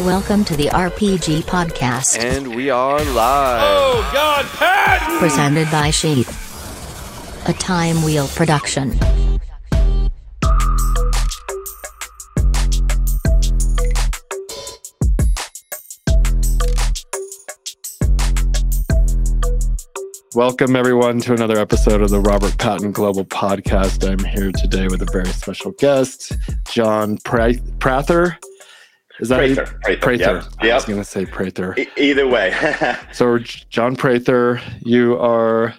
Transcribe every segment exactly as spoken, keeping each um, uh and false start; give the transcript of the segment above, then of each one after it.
Welcome to the R P G Podcast. And we are live. Oh, God, Patton! Presented by Sheep. A Time Wheel production. Welcome, everyone, to another episode of the Robert Patton Global Podcast. I'm here today with a very special guest, John Prather. Is that Prather? A, Prather. Prather. Yep. I yep. was going to say Prather. E- either way. So, John Prather, you are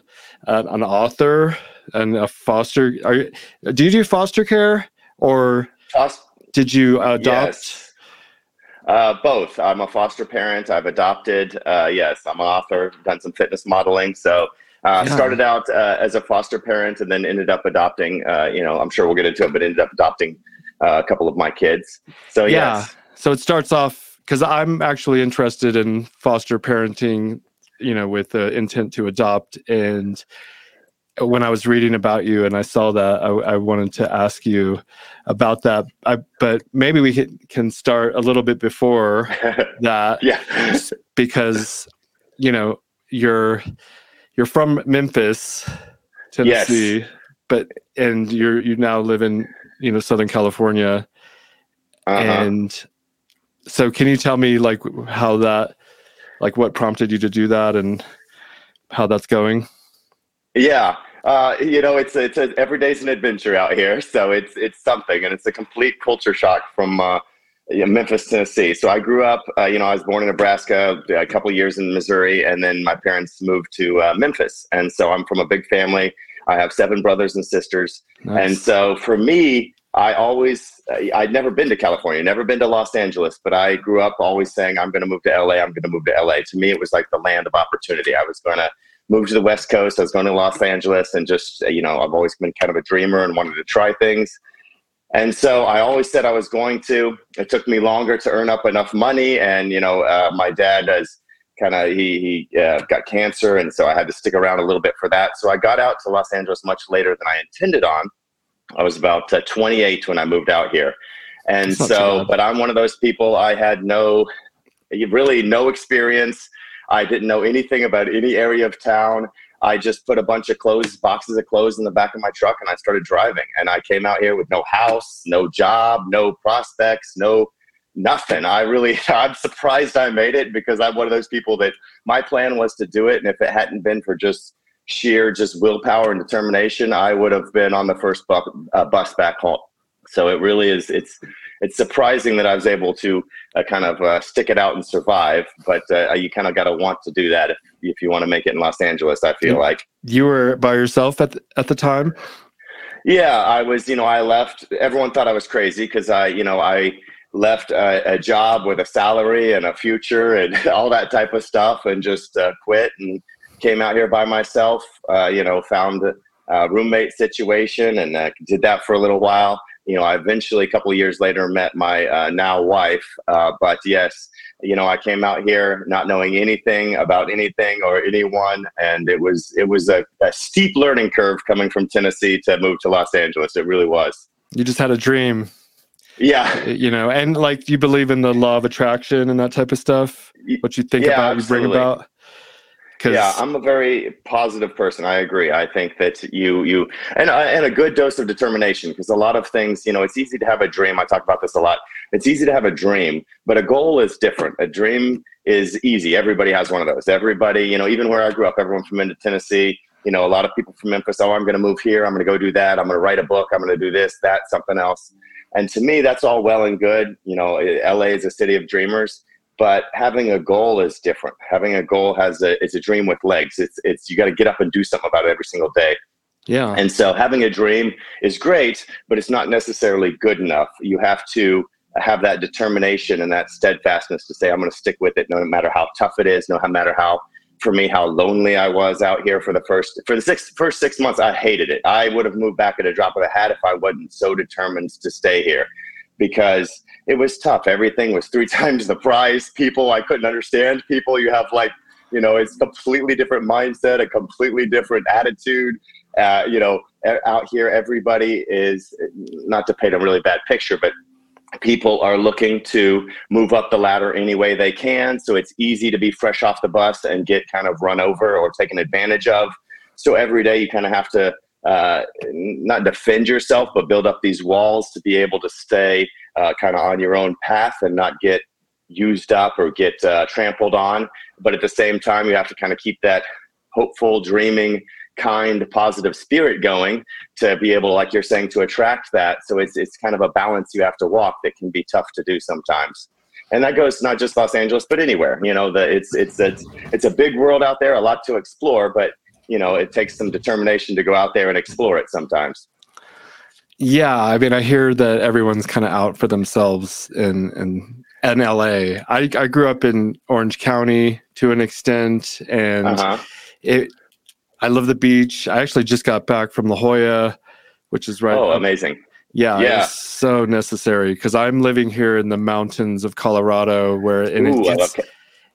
an, an author and a foster. Are you, do you do foster care or Fos- did you adopt? Yes. Uh, both. I'm a foster parent. I've adopted. Uh, yes, I'm an author. Done some fitness modeling. So uh, yeah. started out uh, as a foster parent and then ended up adopting. Uh, you know, I'm sure we'll get into it, but ended up adopting uh, a couple of my kids. So yeah. Yes. So it starts off because I'm actually interested in foster parenting, you know, with the intent to adopt. And when I was reading about you and I saw that, I, I wanted to ask you about that. I, but maybe we can start a little bit before that. Yeah. Because, you know, you're you're from Memphis, Tennessee, yes. but and you're you now live in, you know, Southern California. Uh-huh. And so can you tell me like how that, like what prompted you to do that and how that's going? Yeah. Uh, you know, it's, it's a, every day's an adventure out here. So it's, it's something, and it's a complete culture shock from uh, Memphis, Tennessee. So I grew up, uh, you know, I was born in Nebraska, a couple of years in Missouri, and then my parents moved to uh, Memphis. And so I'm from a big family. I have seven brothers and sisters. Nice. And so for me, I always, I'd never been to California, never been to Los Angeles, but I grew up always saying, I'm going to move to L A. I'm going to move to L A. To me, it was like the land of opportunity. I was going to move to the West Coast. I was going to Los Angeles and just, you know, I've always been kind of a dreamer and wanted to try things. And so I always said I was going to. It took me longer to earn up enough money. And, you know, uh, my dad is kind of, he, he uh, got cancer. And so I had to stick around a little bit for that. So I got out to Los Angeles much later than I intended on. I was about uh, twenty-eight when I moved out here. And so, but I'm one of those people, I had no, really no experience. I didn't know anything about any area of town. I just put a bunch of clothes, boxes of clothes in the back of my truck and I started driving. And I came out here with no house, no job, no prospects, no nothing. I really, I'm surprised I made it because I'm one of those people that my plan was to do it. And if it hadn't been for just sheer just willpower and determination, I would have been on the first bu- uh, bus back home. So it really is, it's it's surprising that I was able to uh, kind of uh, stick it out and survive, but uh, you kind of got to want to do that if, if you want to make it in Los Angeles, I feel you, like. You were by yourself at the, at the time? Yeah, I was, you know, I left, everyone thought I was crazy because I, you know, I left a, a job with a salary and a future and all that type of stuff and just uh, quit and came out here by myself, uh, you know, found a roommate situation and uh, did that for a little while. You know, I eventually, a couple of years later, met my uh, now wife. Uh, but yes, you know, I came out here not knowing anything about anything or anyone. And it was it was a, a steep learning curve coming from Tennessee to move to Los Angeles. It really was. You just had a dream. Yeah. You know, and like, do you believe in the law of attraction and that type of stuff? What you think yeah, about, absolutely. You bring about? Yeah, I'm a very positive person. I agree. I think that you, you, and, and a good dose of determination, because a lot of things, you know, it's easy to have a dream. I talk about this a lot. It's easy to have a dream, but a goal is different. A dream is easy. Everybody has one of those. Everybody, you know, even where I grew up, everyone from into Tennessee, you know, a lot of people from Memphis, oh, I'm going to move here. I'm going to go do that. I'm going to write a book. I'm going to do this, that, something else. And to me, that's all well and good. You know, L A is a city of dreamers. But having a goal is different. Having a goal has a, it's a dream with legs. It's, it's, you got to get up and do something about it every single day. Yeah. And so having a dream is great, but it's not necessarily good enough. You have to have that determination and that steadfastness to say, I'm going to stick with it no matter how tough it is, no matter how, for me, how lonely I was out here for the first, for the six, first six months, I hated it. I would have moved back at a drop of a hat if I wasn't so determined to stay here. Because it was tough. Everything was three times the price. People, I couldn't understand people. You have like, you know, it's completely different mindset, a completely different attitude. Uh, you know, out here, everybody is, not to paint a really bad picture, but People are looking to move up the ladder any way they can. So it's easy to be fresh off the bus and get kind of run over or taken advantage of. So every day you kind of have to uh, not defend yourself, but build up these walls to be able to stay uh, kind of on your own path and not get used up or get uh, trampled on. But at the same time, you have to kind of keep that hopeful, dreaming, kind, positive spirit going to be able, like you're saying, to attract that. So it's it's kind of a balance you have to walk that can be tough to do sometimes. And that goes not just Los Angeles, but anywhere. You know, the, it's, it's it's it's a big world out there, a lot to explore, but, you know, it takes some determination to go out there and explore it sometimes. Yeah, I mean, I hear that everyone's kind of out for themselves in, in, in L A. I, I grew up in Orange County to an extent, and uh-huh. it... I love the beach. I actually just got back from La Jolla, which is right. Oh, up. Amazing. Yeah, yeah. It's so necessary because I'm living here in the mountains of Colorado where and Ooh, it gets, I, love it.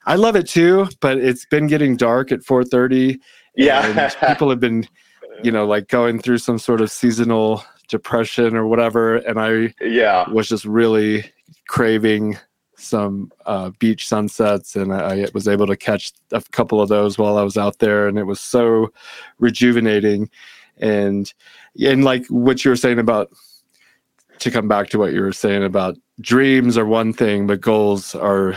I love it too, but it's been getting dark at four thirty. Yeah. People have been, you know, like going through some sort of seasonal depression or whatever. And I yeah. was just really craving some uh, beach sunsets, and I was able to catch a couple of those while I was out there, and it was so rejuvenating. And and like what you were saying about, to come back to what you were saying about dreams are one thing, but goals are,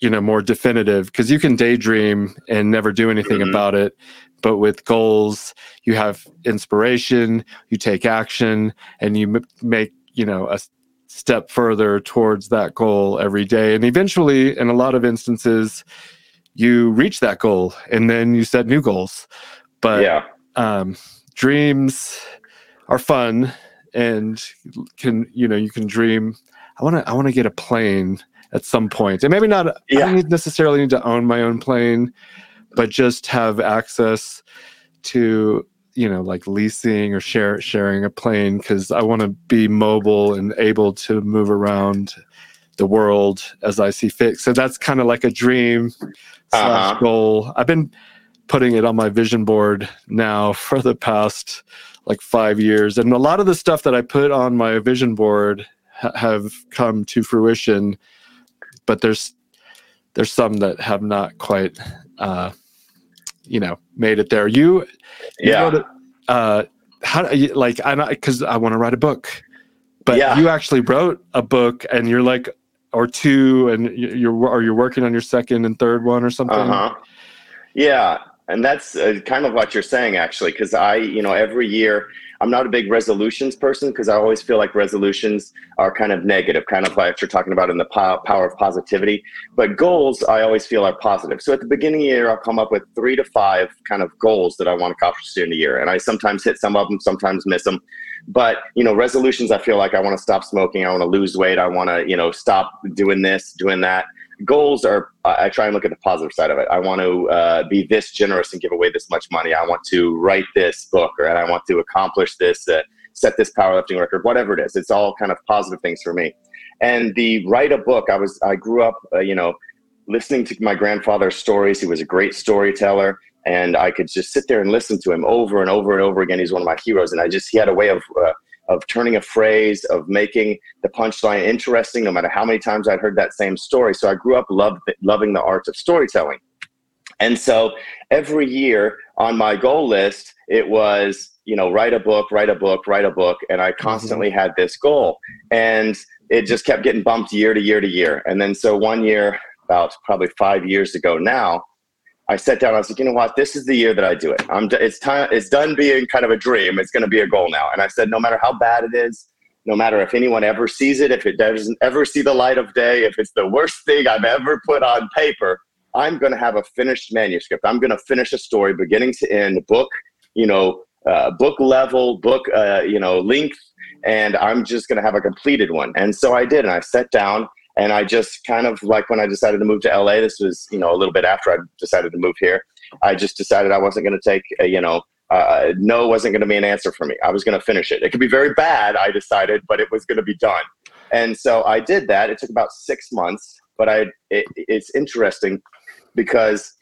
you know, more definitive, because you can daydream and never do anything mm-hmm. about it. But with goals, you have inspiration, you take action, and you m- make, you know, a step further towards that goal every day. And eventually, in a lot of instances, you reach that goal and then you set new goals. But yeah. um, dreams are fun, and can, you know, you can dream. I want to, I want to get a plane at some point. And maybe not, yeah. I don't necessarily need to own my own plane, but just have access to, you know, like leasing or share, sharing a plane, because I want to be mobile and able to move around the world as I see fit. So that's kind of like a dream uh-huh. slash goal. I've been putting it on my vision board now for the past like five years. And a lot of the stuff that I put on my vision board ha- have come to fruition, but there's, there's some that have not quite, uh, you know, made it there. You, you yeah. Wrote a, uh, how like I not because I want to write a book, but yeah. you actually wrote a book, and you're like, or two, and you're are you're working on your second and third one or something. Uh-huh. Yeah, and that's uh, kind of what you're saying actually, because I, you know, every year I'm not a big resolutions person, because I always feel like resolutions are kind of negative, kind of like you're talking about in the po- power of positivity. But goals, I always feel are positive. So at the beginning of the year, I'll come up with three to five kind of goals that I want to accomplish during the year. And I sometimes hit some of them, sometimes miss them. But, you know, resolutions, I feel like I want to stop smoking. I want to lose weight. I want to, you know, stop doing this, doing that. Goals are, I try and look at the positive side of it. I want to uh, be this generous and give away this much money. I want to write this book, or I want to accomplish this, uh, set this powerlifting record, whatever it is. It's all kind of positive things for me. And the write a book, I was, I grew up, uh, you know, listening to my grandfather's stories. He was a great storyteller, and I could just sit there and listen to him over and over and over again. He's one of my heroes. And I just, he had a way of, uh, of turning a phrase, of making the punchline interesting, no matter how many times I'd heard that same story. So I grew up loved, loving the art of storytelling. And so every year on my goal list, it was, you know, write a book, write a book, write a book. And I constantly mm-hmm. had this goal, and it just kept getting bumped year to year to year. And then so one year, about probably five years ago now, I sat down, I was like, you know what, this is the year that I do it. I'm, it's time, it's done being kind of a dream. It's going to be a goal now. And I said, no matter how bad it is, no matter if anyone ever sees it, if it doesn't ever see the light of day, if it's the worst thing I've ever put on paper, I'm going to have a finished manuscript. I'm going to finish a story beginning to end, book, you know, uh, book level, book, uh, you know, length, and I'm just going to have a completed one. And so I did, and I sat down. And I just kind of like when I decided to move to L A, this was, you know, a little bit after I decided to move here, I just decided I wasn't going to take, a, you know, uh, no wasn't going to be an answer for me. I was going to finish it. It could be very bad, I decided, but it was going to be done. And so I did that. It took about six months, but I, it, it's interesting because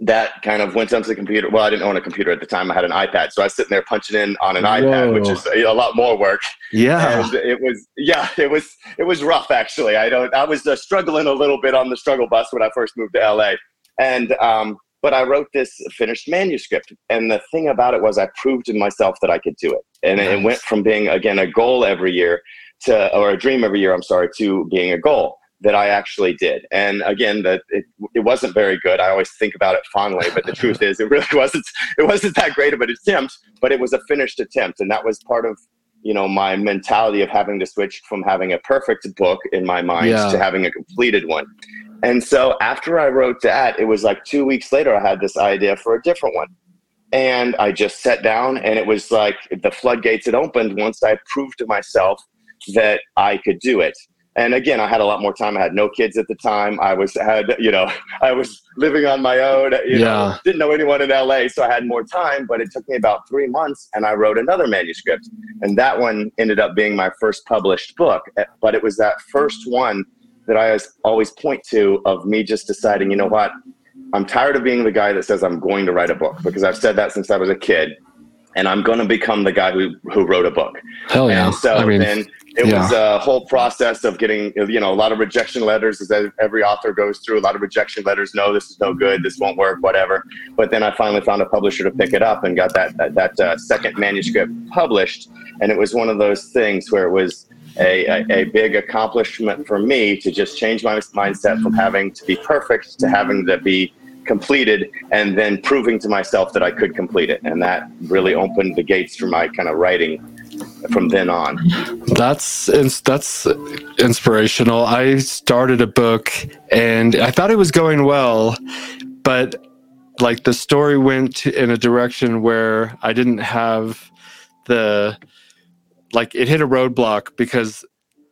that kind of went onto the computer. Well, I didn't own a computer at the time. I had an iPad. So I was sitting there punching in on an Whoa. iPad, which is a lot more work. Yeah. And it was, yeah, it was, it was rough actually. I don't, I was uh, struggling a little bit on the struggle bus when I first moved to L A. And, um, but I wrote this finished manuscript. And the thing about it was I proved to myself that I could do it. And nice. It went from being, again, a goal every year to, or a dream every year, I'm sorry, to being a goal that I actually did. And again, that it, it wasn't very good. I always think about it fondly, but the truth is it really wasn't, it wasn't that great of an attempt, but it was a finished attempt. And that was part of, you know, my mentality of having to switch from having a perfect book in my mind yeah. to having a completed one. And so after I wrote that, it was like two weeks later, I had this idea for a different one. And I just sat down and it was like the floodgates had opened once I proved to myself that I could do it. And again, I had a lot more time. I had no kids at the time. I was had, you know, I was living on my own, you yeah. know, didn't know anyone in L A. So I had more time, but it took me about three months and I wrote another manuscript. And that one ended up being my first published book. But it was that first one that I always point to of me just deciding, you know what, I'm tired of being the guy that says I'm going to write a book, because I've said that since I was a kid. And I'm going to become the guy who, who wrote a book. Hell yeah. And so I mean, then it yeah. was a whole process of getting, you know, a lot of rejection letters, as every author goes through, a lot of rejection letters. No, this is no good. This won't work, whatever. But then I finally found a publisher to pick it up and got that, that, that uh, second manuscript published. And it was one of those things where it was a, a, a big accomplishment for me to just change my mindset from having to be perfect to having to be completed, and then proving to myself that I could complete it. And that really opened the gates for my kind of writing from then on. That's that's inspirational. I started a book and I thought it was going well, but like the story went in a direction where I didn't have the, like it hit a roadblock because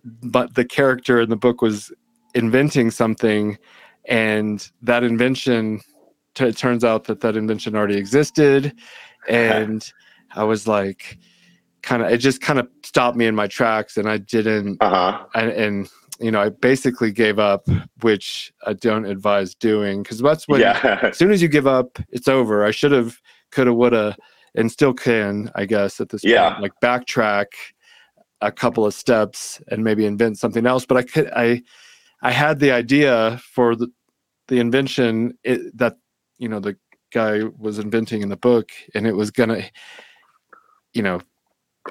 but the character in the book was inventing something. And that invention, t- it turns out that that invention already existed. And I was like, kind of, it just kind of stopped me in my tracks and I didn't, uh-huh. and, and, you know, I basically gave up, which I don't advise doing. Cause that's when, yeah. as soon as you give up, it's over. I should have, could have, would have, and still can, I guess at this yeah. point, like backtrack a couple of steps and maybe invent something else. But I could, I, I had the idea for the, the invention it, that, you know, the guy was inventing in the book, and it was going to, you know,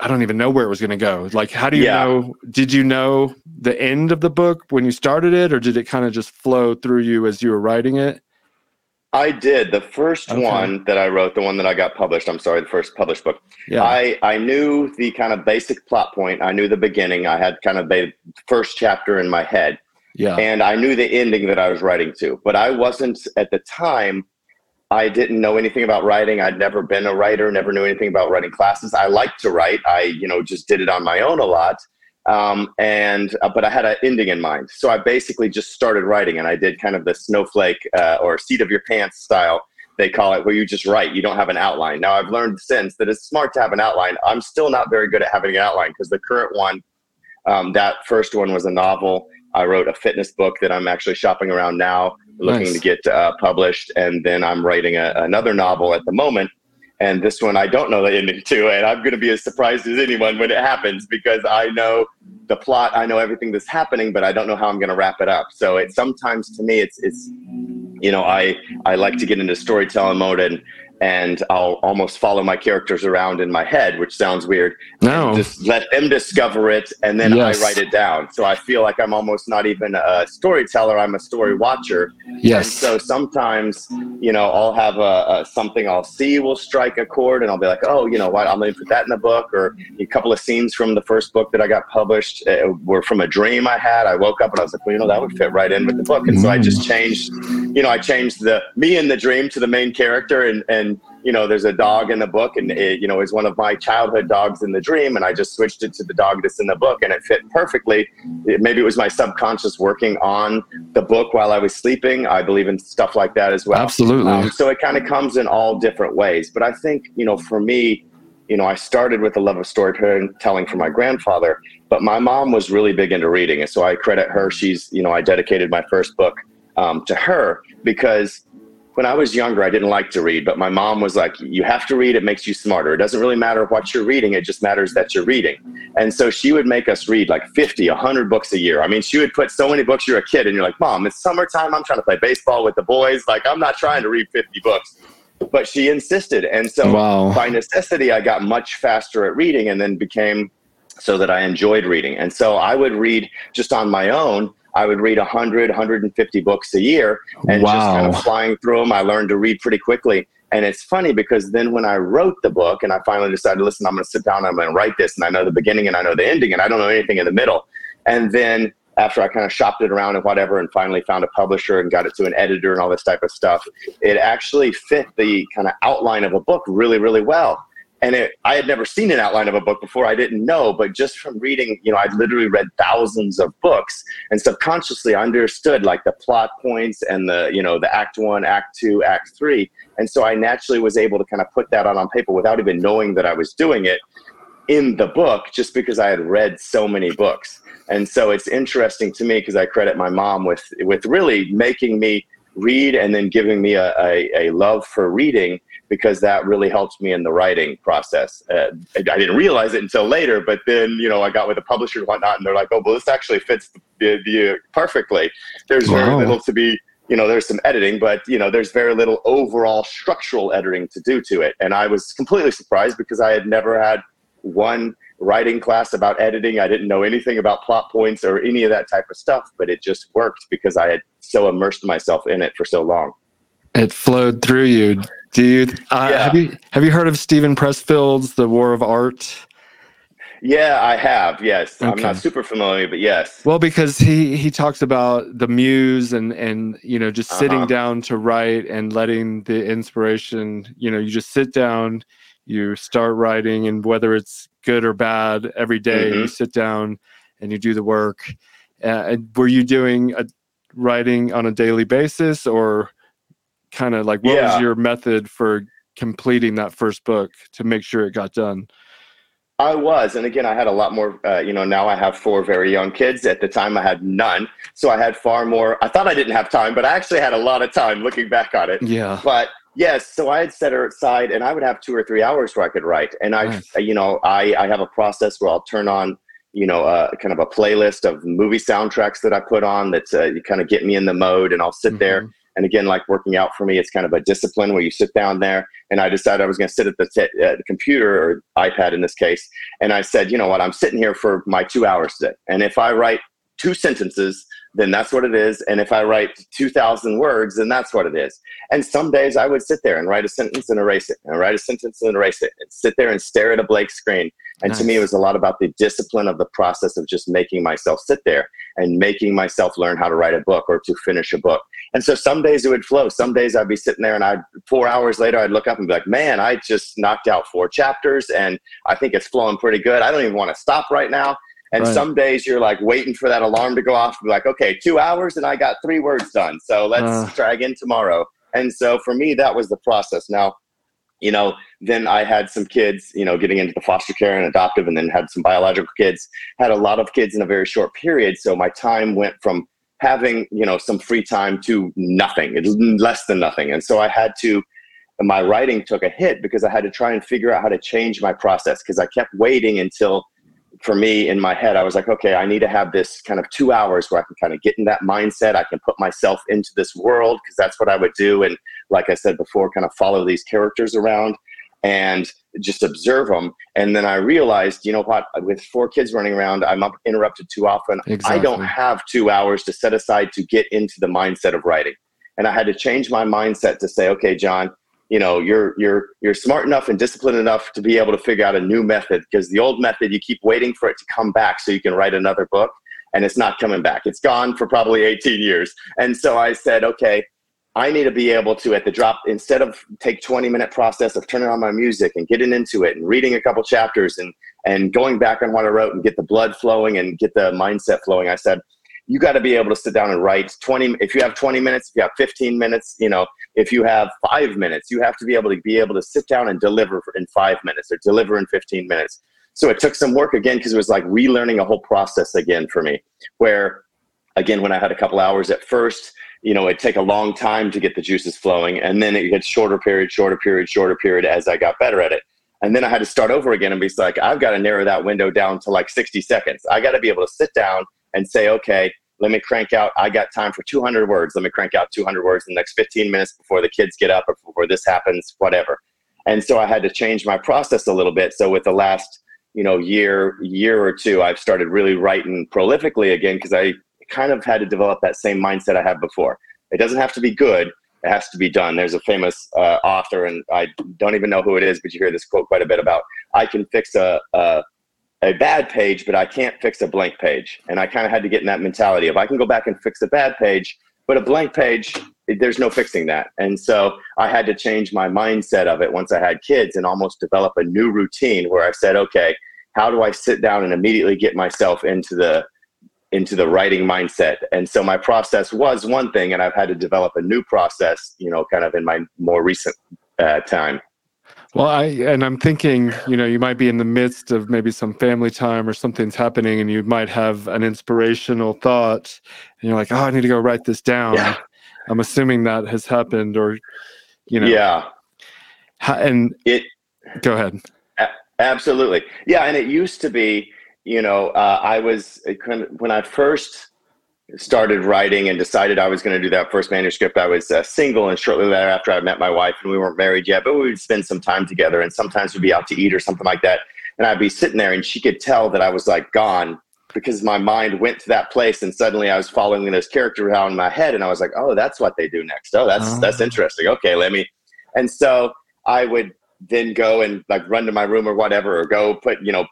I don't even know where it was going to go. Like, how do you yeah. know, did you know the end of the book when you started it, or did it kind of just flow through you as you were writing it? I did. The first okay. one that I wrote, the one that I got published, I'm sorry, the first published book, yeah. I, I knew the kind of basic plot point. I knew the beginning. I had kind of the first chapter in my head. Yeah. And I knew the ending that I was writing to, but I wasn't at the time. I didn't know anything about writing. I'd never been a writer, never knew anything about writing classes. I liked to write. I, you know, just did it on my own a lot. Um, and, uh, but I had an ending in mind. So I basically just started writing, and I did kind of the snowflake uh, or seat of your pants style. They call it, where you just write, you don't have an outline. Now I've learned since that it's smart to have an outline. I'm still not very good at having an outline, because the current one, um, that first one was a novel. I wrote a fitness book that I'm actually shopping around now, looking nice. to get uh, published. And then I'm writing a, another novel at the moment. And this one, I don't know the ending to, and I'm going to be as surprised as anyone when it happens, because I know the plot, I know everything that's happening, but I don't know how I'm going to wrap it up. So it sometimes to me, it's, it's, you know, I, I like to get into storytelling mode, and, and I'll almost follow my characters around in my head, which sounds weird. No. Just let them discover it, and then yes. I write it down. So I feel like I'm almost not even a storyteller. I'm a story watcher. Yes. And so sometimes, you know, I'll have a, a something I'll see will strike a chord, and I'll be like, oh, you know what, I'm going to put that in the book. Or a couple of scenes from the first book that I got published uh, were from a dream I had. I woke up and I was like, well, you know, that would fit right in with the book. And mm. so I just changed, you know, I changed the me in the dream to the main character, and, and And, you know, there's a dog in the book, and it, you know, is one of my childhood dogs in the dream. And I just switched it to the dog that's in the book, and it fit perfectly. It, maybe it was my subconscious working on the book while I was sleeping. I believe in stuff like that as well. Absolutely. Um, so it kind of comes in all different ways. But I think, you know, for me, you know, I started with the love of storytelling from my grandfather, but my mom was really big into reading. And so I credit her. She's, you know, I dedicated my first book um, to her, because when I was younger, I didn't like to read, but my mom was like, you have to read. It makes you smarter. It doesn't really matter what you're reading. It just matters that you're reading. And so she would make us read like fifty, a hundred books a year. I mean, she would put so many books. You're a kid and you're like, Mom, it's summertime. I'm trying to play baseball with the boys. Like, I'm not trying to read fifty books. But she insisted. And so wow. by necessity, I got much faster at reading and then became so that I enjoyed reading. And so I would read just on my own. I would read a hundred, a hundred fifty books a year and wow. just kind of flying through them. I learned to read pretty quickly. And it's funny because then when I wrote the book and I finally decided, listen, I'm going to sit down and I'm going to write this. And I know the beginning and I know the ending and I don't know anything in the middle. And then after I kind of shopped it around and whatever and finally found a publisher and got it to an editor and all this type of stuff, it actually fit the kind of outline of a book really, really well. And it, I had never seen an outline of a book before. I didn't know, but just from reading, you know, I'd literally read thousands of books and subconsciously I understood like the plot points and the, you know, the act one, act two, act three. And so I naturally was able to kind of put that out on paper without even knowing that I was doing it in the book, just because I had read so many books. And so it's interesting to me because I credit my mom with, with really making me read and then giving me a, a, a love for reading, because that really helped me in the writing process. Uh, I didn't realize it until later, but then, you know, I got with a publisher and whatnot, and they're like, oh, well, this actually fits the, the perfectly. There's wow. very little to be, you know, there's some editing, but, you know, there's very little overall structural editing to do to it. And I was completely surprised because I had never had one writing class about editing. I didn't know anything about plot points or any of that type of stuff, but it just worked because I had so immersed myself in it for so long. It flowed through you. Do you, uh, yeah. have you have you heard of Stephen Pressfield's The War of Art? Yeah, I have. Yes. Okay. I'm not super familiar, but yes. Well, because he, he talks about the muse and, and you know, just uh-huh. sitting down to write and letting the inspiration, you know, you just sit down, you start writing, and whether it's good or bad, every day mm-hmm. you sit down and you do the work. Uh, were you doing a, writing on a daily basis, or kind of like what yeah. was your method for completing that first book to make sure it got done? I was. And again, I had a lot more, uh, you know, now I have four very young kids. At the time I had none. So I had far more. I thought I didn't have time, but I actually had a lot of time looking back on it. Yeah. But yes, so I had set her aside and I would have two or three hours where I could write. And I, nice. you know, I, I have a process where I'll turn on, you know, uh, kind of a playlist of movie soundtracks that I put on that uh, kind of get me in the mode, and I'll sit mm-hmm. there. And again, like working out for me, it's kind of a discipline where you sit down there. And I decided I was going to sit at the, t- uh, the computer, or iPad in this case. And I said, you know what, I'm sitting here for my two hours today. And if I write two sentences, then that's what it is. And if I write two thousand words, then that's what it is. And some days I would sit there and write a sentence and erase it, and write a sentence and erase it, and sit there and stare at a blank screen. And nice. To me, it was a lot about the discipline of the process of just making myself sit there and making myself learn how to write a book or to finish a book. And so some days it would flow. Some days I'd be sitting there and I'd four hours later, I'd look up and be like, man, I just knocked out four chapters and I think it's flowing pretty good. I don't even want to stop right now. And right. some days you're like waiting for that alarm to go off and be like, okay, two hours and I got three words done. So let's uh. try again tomorrow. And so for me, that was the process. Now, you know, then I had some kids, you know, getting into the foster care and adoptive, and then had some biological kids, had a lot of kids in a very short period. So my time went from having, you know, some free time to nothing, less than nothing. And so I had to, my writing took a hit because I had to try and figure out how to change my process, because I kept waiting until, for me in my head, I was like, okay, I need to have this kind of two hours where I can kind of get in that mindset. I can put myself into this world, because that's what I would do. And like I said before, kind of follow these characters around and just observe them. And then I realized, you know what, with four kids running around, I'm up interrupted too often. Exactly. I don't have two hours to set aside to get into the mindset of writing. And I had to change my mindset to say, okay, John, you know, you're you're you're smart enough and disciplined enough to be able to figure out a new method, because the old method, you keep waiting for it to come back so you can write another book, and it's not coming back. It's gone for probably eighteen years. And so I said, okay, I need to be able to, at the drop, instead of take twenty minute process of turning on my music and getting into it and reading a couple chapters and and going back on what I wrote and get the blood flowing and get the mindset flowing, I said, you got to be able to sit down and write twenty. If you have twenty minutes, if you have fifteen minutes, you know, if you have five minutes, you have to be able to be able to sit down and deliver in five minutes or deliver in fifteen minutes. So it took some work again, because it was like relearning a whole process again for me, where again, when I had a couple hours at first, you know, it take a long time to get the juices flowing. And then it gets shorter period, shorter period, shorter period as I got better at it. And then I had to start over again and be like, I've got to narrow that window down to like sixty seconds. I got to be able to sit down and say, okay, let me crank out. I got time for two hundred words. Let me crank out two hundred words in the next fifteen minutes before the kids get up or before this happens, whatever. And so I had to change my process a little bit. So with the last, you know, year, year or two, I've started really writing prolifically again, because I kind of had to develop that same mindset I had before. It doesn't have to be good. It has to be done. There's a famous uh, author, and I don't even know who it is, but you hear this quote quite a bit about, I can fix a, a, a bad page, but I can't fix a blank page. And I kind of had to get in that mentality of, I can go back and fix a bad page, but a blank page, there's no fixing that. And so I had to change my mindset of it once I had kids and almost develop a new routine where I said, okay, how do I sit down and immediately get myself into the into the writing mindset? And so my process was one thing, and I've had to develop a new process, you know, kind of in my more recent uh, time. Well, I, and I'm thinking, you know, you might be in the midst of maybe some family time or something's happening, and you might have an inspirational thought and you're like, oh, I need to go write this down. Yeah. I'm assuming that has happened, or, you know, yeah. And it, go ahead. A- absolutely. Yeah. And it used to be, you know, uh, I was, when I first started writing and decided I was going to do that first manuscript, I was uh, single, and shortly thereafter I met my wife, and we weren't married yet, but we would spend some time together, and sometimes we'd be out to eat or something like that. And I'd be sitting there, and she could tell that I was like gone, because my mind went to that place, and suddenly I was following this character around in my head, and I was like, oh, that's what they do next. Oh, that's, oh. that's interesting. Okay, let me. And so I would then go and like run to my room or whatever, or go put, you know,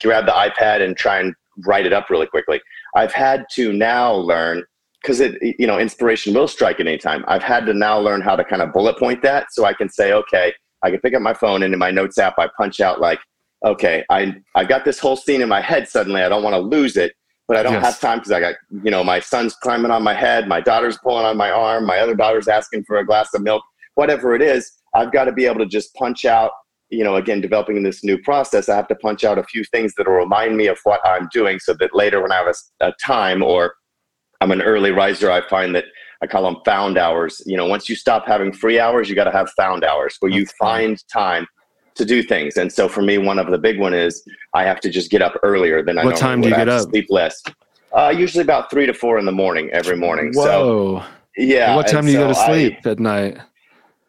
grab the iPad and try and write it up really quickly. I've had to now learn, because it, you know, inspiration will strike at any time. I've had to now learn how to kind of bullet point that, so I can say, okay, I can pick up my phone, and in my notes app, I punch out like, okay, I, I got this whole scene in my head suddenly. I don't want to lose it, but I don't yes. have time, because I got, you know, my son's climbing on my head, my daughter's pulling on my arm, my other daughter's asking for a glass of milk, whatever it is. I've got to be able to just punch out, you know, again, developing this new process, I have to punch out a few things that will remind me of what I'm doing, so that later when I have a, a time, or I'm an early riser, I find that I call them found hours. You know, once you stop having free hours, you got to have found hours where you find time to do things. And so for me, one of the big one is I have to just get up earlier than I normally would. What time do you get up? Sleep less. Uh, usually about three to four in the morning, every morning. Whoa. So, yeah. What time do you go to sleep at night?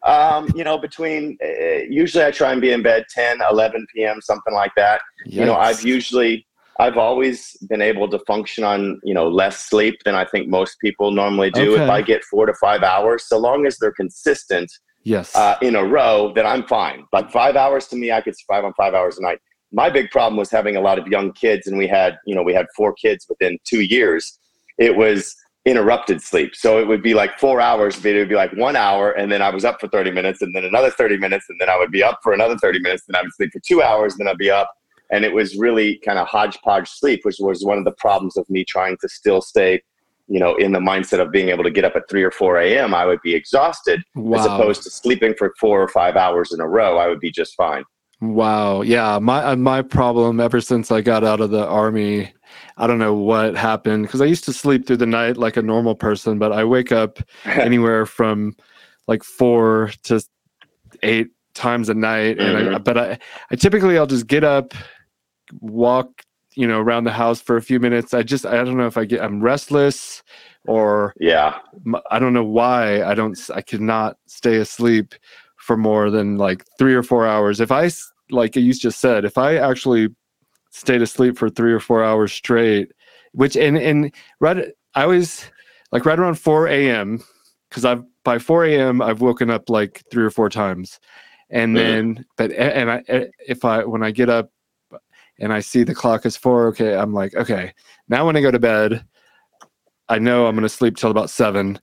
Um, you know, between, uh, usually I try and be in bed ten, eleven P M, something like that. Yikes. You know, I've usually, I've always been able to function on, you know, less sleep than I think most people normally do. Okay. If I get four to five hours, so long as they're consistent yes, uh, in a row, then I'm fine. Like five hours to me, I could survive on five hours a night. My big problem was having a lot of young kids, and we had, you know, we had four kids within two years. It was interrupted sleep. So it would be like four hours, but it would be like one hour. And then I was up for thirty minutes, and then another thirty minutes. And then I would be up for another thirty minutes. Then I would sleep for two hours. And then I'd be up. And it was really kind of hodgepodge sleep, which was one of the problems of me trying to still stay, you know, in the mindset of being able to get up at three or four A M, I would be exhausted wow. as opposed to sleeping for four or five hours in a row. I would be just fine. Wow. Yeah. My, my problem ever since I got out of the army, I don't know what happened, because I used to sleep through the night like a normal person, but I wake up anywhere from like four to eight times a night. And mm-hmm. I, but I, I typically, I'll just get up, walk, you know, around the house for a few minutes. I just, I don't know if I get, I'm restless or yeah, I don't know why I don't, I could not stay asleep for more than like three or four hours. If I, like you just said, if I actually stayed asleep for three or four hours straight, which and and right, I was like right around four A M, because I've by four A M I've woken up like three or four times, and mm-hmm. then but and I if I when I get up and I see the clock is four, okay, I'm like okay, now when I go to bed, I know I'm gonna sleep till about seven,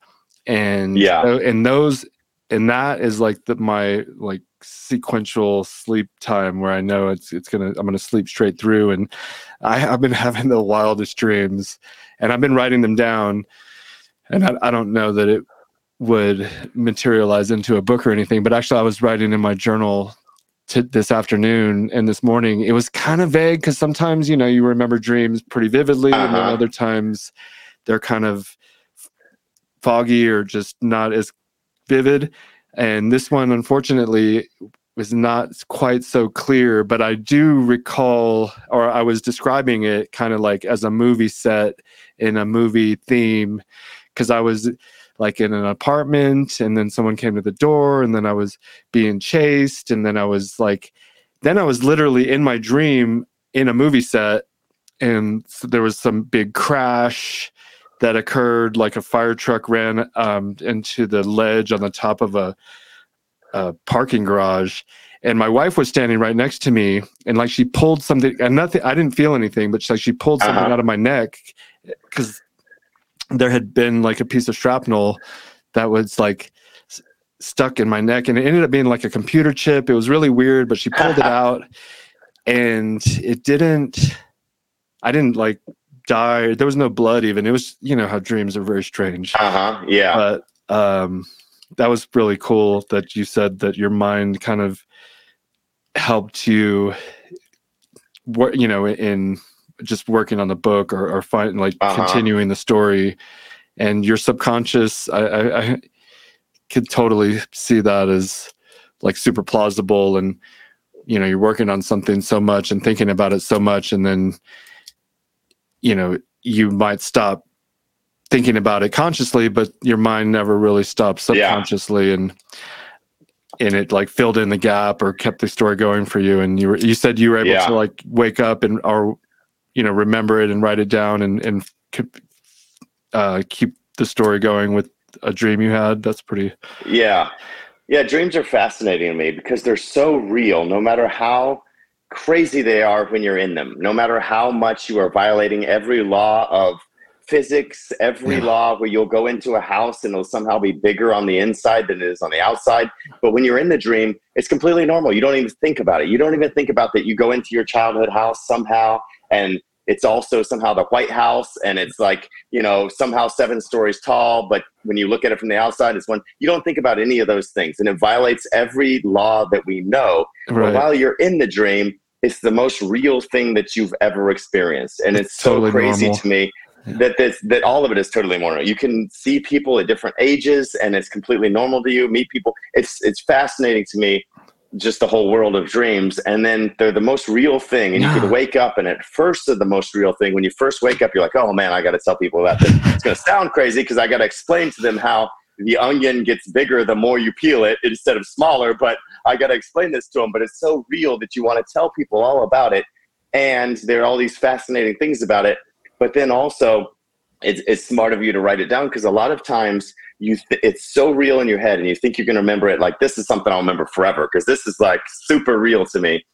and yeah, so, and those and that is like the my like. sequential sleep time where I know it's it's gonna I'm gonna sleep straight through. And I, I've been having the wildest dreams, and I've been writing them down, and I, I don't know that it would materialize into a book or anything, but actually I was writing in my journal t- this afternoon and this morning. It was kind of vague, because sometimes, you know, you remember dreams pretty vividly uh-huh. and then other times they're kind of foggy or just not as vivid. And this one, unfortunately, was not quite so clear, but I do recall, or I was describing it kind of like as a movie set in a movie theme, because I was like in an apartment and then someone came to the door and then I was being chased. And then I was like, then I was literally in my dream in a movie set, and there was some big crash that occurred, like a fire truck ran um, into the ledge on the top of a, a parking garage. And my wife was standing right next to me, and like she pulled something, and nothing, I didn't feel anything, but she, like she pulled something uh-huh. out of my neck, because there had been like a piece of shrapnel that was like s- stuck in my neck, and it ended up being like a computer chip. It was really weird, but she pulled it out, and it didn't, I didn't like die. There was no blood even. It was, you know, how dreams are very strange. Uh-huh. Yeah. But um, that was really cool that you said that your mind kind of helped you, wor- you know, in just working on the book or, or find, like uh-huh. continuing the story, and your subconscious, I, I, I could totally see that as like super plausible. And, you know, you're working on something so much and thinking about it so much, and then, you know, you might stop thinking about it consciously, but your mind never really stops subconsciously. Yeah. And, and it like filled in the gap or kept the story going for you. And you were, you said you were able yeah. to like wake up and, or, you know, remember it and write it down and, and uh, keep the story going with a dream you had. That's pretty. Yeah. Yeah. Dreams are fascinating to me because they're so real, no matter how crazy they are when you're in them, no matter how much you are violating every law of physics, every yeah. law where you'll go into a house and it'll somehow be bigger on the inside than it is on the outside. But when you're in the dream, it's completely normal. You don't even think about it. You don't even think about that. You go into your childhood house somehow, and it's also somehow the White House, and it's like, you know, somehow seven stories tall, but when you look at it from the outside, it's one, you don't think about any of those things, and it violates every law that we know. Right. But while you're in the dream, it's the most real thing that you've ever experienced. And it's, it's so totally crazy normal. To me yeah. that this, that all of it is totally normal. You can see people at different ages, and it's completely normal to you, meet people. It's, it's fascinating to me, just the whole world of dreams. And then they're the most real thing, and you could wake up, and at first they're the most real thing. When you first wake up, you're like, oh man, I got to tell people that. It's going to sound crazy, because I got to explain to them how the onion gets bigger the more you peel it instead of smaller, but I got to explain this to them. But it's so real that you want to tell people all about it. And there are all these fascinating things about it. But then also it's, it's smart of you to write it down, because a lot of times You th- it's so real in your head, and you think you're going to remember it. Like, this is something I'll remember forever, because this is like super real to me.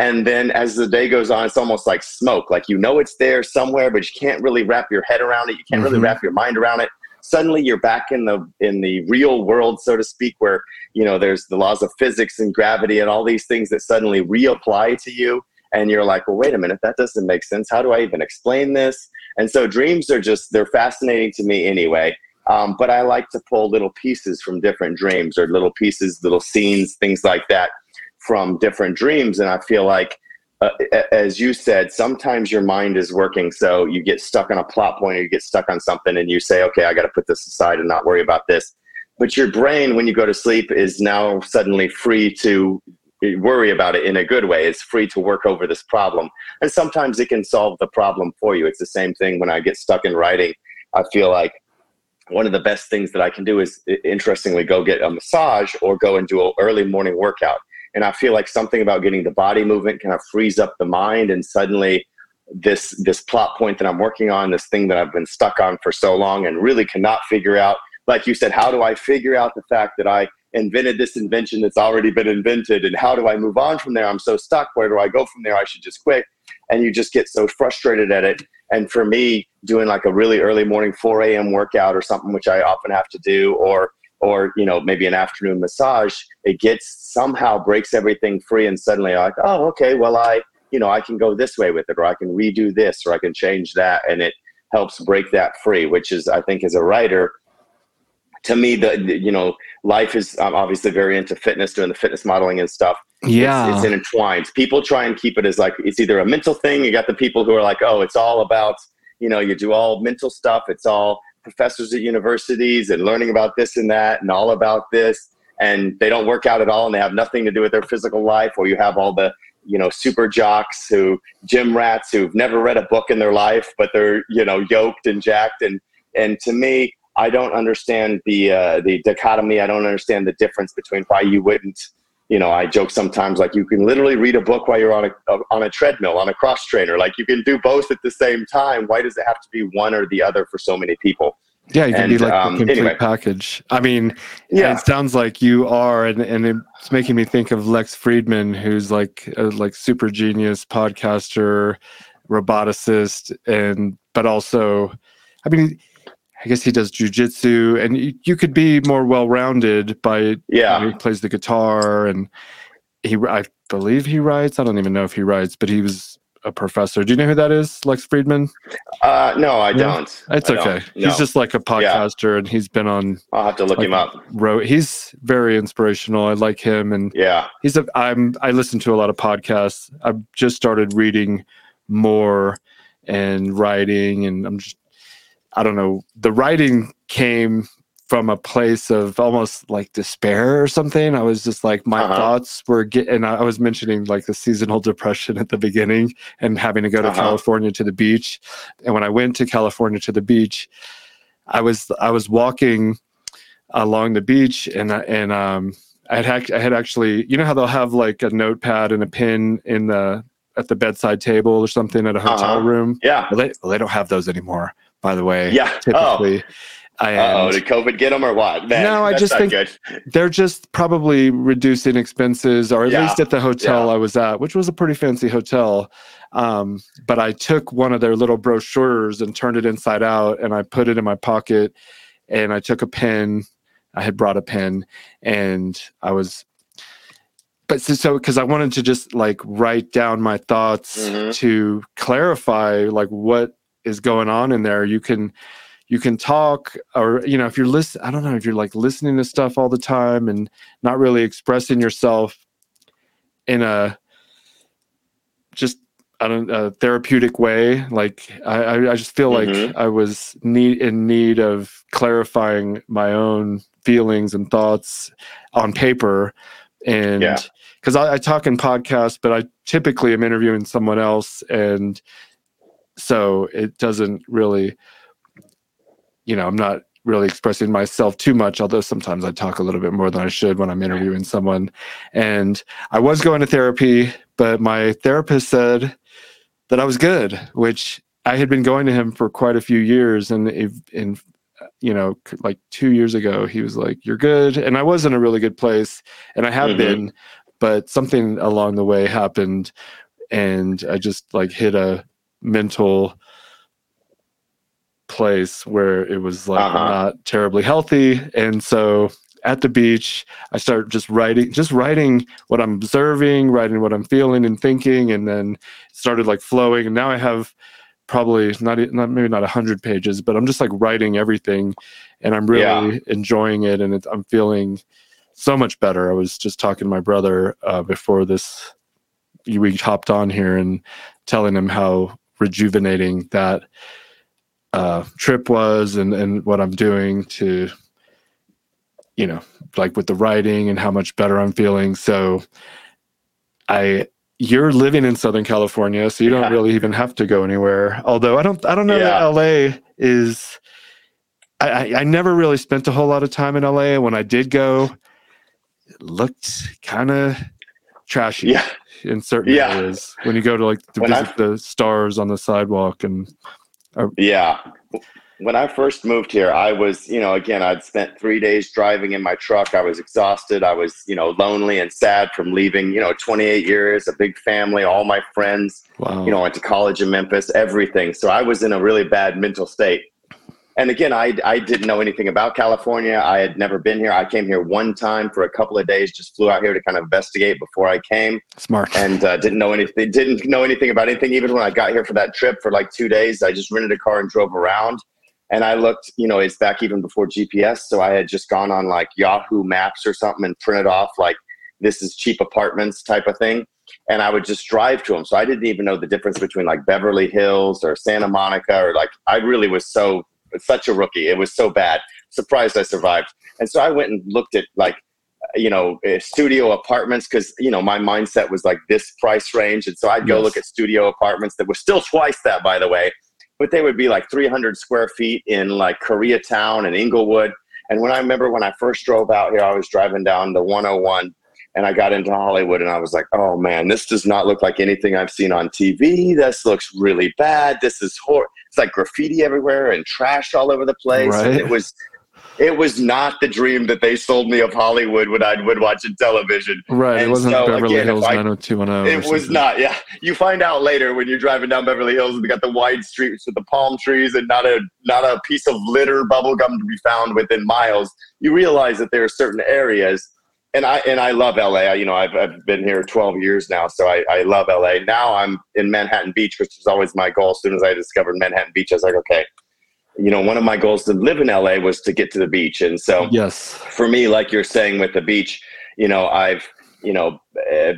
And then as the day goes on, it's almost like smoke. Like, you know, it's there somewhere, but you can't really wrap your head around it. You can't mm-hmm. really wrap your mind around it. Suddenly you're back in the, in the real world, so to speak, where, you know, there's the laws of physics and gravity and all these things that suddenly reapply to you. And you're like, well, wait a minute, that doesn't make sense. How do I even explain this? And so dreams are just, they're fascinating to me anyway. Um, but I like to pull little pieces from different dreams, or little pieces, little scenes, things like that from different dreams. And I feel like, uh, as you said, sometimes your mind is working, so you get stuck on a plot point, or you get stuck on something, and you say, okay, I got to put this aside and not worry about this. But your brain, when you go to sleep, is now suddenly free to worry about it in a good way. It's free to work over this problem. And sometimes it can solve the problem for you. It's the same thing when I get stuck in writing. I feel like one of the best things that I can do is, interestingly, go get a massage or go and do an early morning workout. And I feel like something about getting the body movement kind of frees up the mind, and suddenly this this plot point that I'm working on, this thing that I've been stuck on for so long and really cannot figure out, like you said, how do I figure out the fact that I invented this invention that's already been invented, and how do I move on from there? I'm so stuck. Where do I go from there? I should just quit. And you just get so frustrated at it. And for me, doing like a really early morning four a.m. workout or something, which I often have to do, or, or you know, maybe an afternoon massage, it gets somehow breaks everything free. And suddenly I'm like, oh, okay, well, I, you know, I can go this way with it, or I can redo this, or I can change that. And it helps break that free, which is, I think, as a writer, to me, the, the you know, life is, I'm obviously very into fitness, doing the fitness modeling and stuff. Yeah, it's, it's intertwined. People try and keep it as like, it's either a mental thing. You got the people who are like, oh, it's all about, you know, you do all mental stuff. It's all professors at universities and learning about this and that and all about this, and they don't work out at all and they have nothing to do with their physical life, or you have all the, you know, super jocks who, gym rats who've never read a book in their life, but they're, you know, yoked and jacked. And, and to me, I don't understand the, uh, the dichotomy. I don't understand the difference between why you wouldn't, you know, I joke sometimes, like, you can literally read a book while you're on a, on a treadmill, on a cross trainer. Like, you can do both at the same time. Why does it have to be one or the other for so many people? Yeah, you can and, be like um, the complete anyway. package. I mean, yeah. It sounds like you are, and, and it's making me think of Lex Fridman, who's like a like super genius podcaster, roboticist, and but also, I mean, I guess he does jujitsu, and you, you could be more well-rounded by yeah. You know, he plays the guitar, and he I believe he writes. I don't even know if he writes, but he was a professor. Do you know who that is, Lex Fridman? Uh, no, I yeah. don't. It's I okay. Don't. No. He's just like a podcaster, yeah. and he's been on. I'll have to look like, him up. Wrote. He's very inspirational. I like him, and yeah, he's a. I'm. I listen to a lot of podcasts. I've just started reading more and writing, and I'm just. I don't know. The writing came from a place of almost like despair or something. I was just like, my uh-huh. thoughts were getting, I was mentioning like the seasonal depression at the beginning and having to go to uh-huh. California to the beach. And when I went to California to the beach, I was, I was walking along the beach, and I, and, um, I had, I had actually, you know how they'll have like a notepad and a pen in the, at the bedside table or something at a hotel uh-huh. room. Yeah. Well, they, well, they don't have those anymore, by the way. Yeah. Typically. Oh. Oh, did COVID get them or what? Man, no, I just think good. They're just probably reducing expenses, or at yeah. least at the hotel yeah. I was at, which was a pretty fancy hotel. Um, but I took one of their little brochures and turned it inside out, and I put it in my pocket, and I took a pen. I had brought a pen, and I was, but so because I wanted to just like write down my thoughts mm-hmm. to clarify like what is going on in there. You can. You can talk, or, you know, if you're listen, I don't know, if you're like listening to stuff all the time and not really expressing yourself in a just I don't a therapeutic way. Like I, I just feel mm-hmm. like I was need in need of clarifying my own feelings and thoughts on paper, and because yeah. I, I talk in podcasts, but I typically am interviewing someone else, and so it doesn't really. You know, I'm not really expressing myself too much, although sometimes I talk a little bit more than I should when I'm interviewing someone. And I was going to therapy, but my therapist said that I was good, which I had been going to him for quite a few years. And, in, you know, like two years ago, he was like, you're good. And I was in a really good place, and I have mm-hmm. been, but something along the way happened. And I just like hit a mental place where it was like uh-huh. not terribly healthy. And so at the beach, I started just writing, just writing what I'm observing, writing what I'm feeling and thinking, and then started like flowing. And now I have probably not, not maybe not a hundred pages, but I'm just like writing everything, and I'm really yeah. enjoying it. And it's, I'm feeling so much better. I was just talking to my brother uh, before this, we hopped on here, and telling him how rejuvenating that Uh, trip was, and, and what I'm doing to, you know, like with the writing and how much better I'm feeling. So I, you're living in Southern California, so you don't yeah. really even have to go anywhere. Although I don't, I don't know yeah. that L A is, I, I, I never really spent a whole lot of time in L A. When I did go, it looked kind of trashy yeah. in certain yeah. areas. When you go to like to visit I've... the stars on the sidewalk and yeah. When I first moved here, I was, you know, again, I'd spent three days driving in my truck. I was exhausted. I was, you know, lonely and sad from leaving, you know, twenty-eight years, a big family, all my friends, wow. you know, went to college in Memphis, everything. So I was in a really bad mental state. And again, I, I didn't know anything about California. I had never been here. I came here one time for a couple of days, just flew out here to kind of investigate before I came. Smart. And uh, didn't know anything, didn't know anything about anything. Even when I got here for that trip for like two days, I just rented a car and drove around. And I looked, you know, it's back even before G P S. So I had just gone on like Yahoo Maps or something and printed off like, this is cheap apartments type of thing. And I would just drive to them. So I didn't even know the difference between like Beverly Hills or Santa Monica, or like, I really was so such a rookie. It was so bad. Surprised I survived. And so I went and looked at like, you know, studio apartments, because, you know, my mindset was like this price range. And so I'd go yes. look at studio apartments that were still twice that, by the way, but they would be like three hundred square feet in like Koreatown and Inglewood. And when I remember when I first drove out here, I was driving down the one oh one and I got into Hollywood and I was like, oh man, this does not look like anything I've seen on T V. This looks really bad. This is horrible. It's like graffiti everywhere and trash all over the place. Right. And it was, it was not the dream that they sold me of Hollywood when I would watch in television. Right. And it wasn't so, Beverly again, Hills I, nine oh two one oh. It was not. Yeah. You find out later when you're driving down Beverly Hills and they got the wide streets with the palm trees and not a, not a piece of litter bubble gum to be found within miles. You realize that there are certain areas, and I, and I love L A. I, you know, I've, I've been here twelve years now. So I, I love L A. Now I'm in Manhattan Beach, which was always my goal. As soon as I discovered Manhattan Beach, I was like, okay, you know, one of my goals to live in L A was to get to the beach. And so yes. for me, like you're saying with the beach, you know, I've, you know,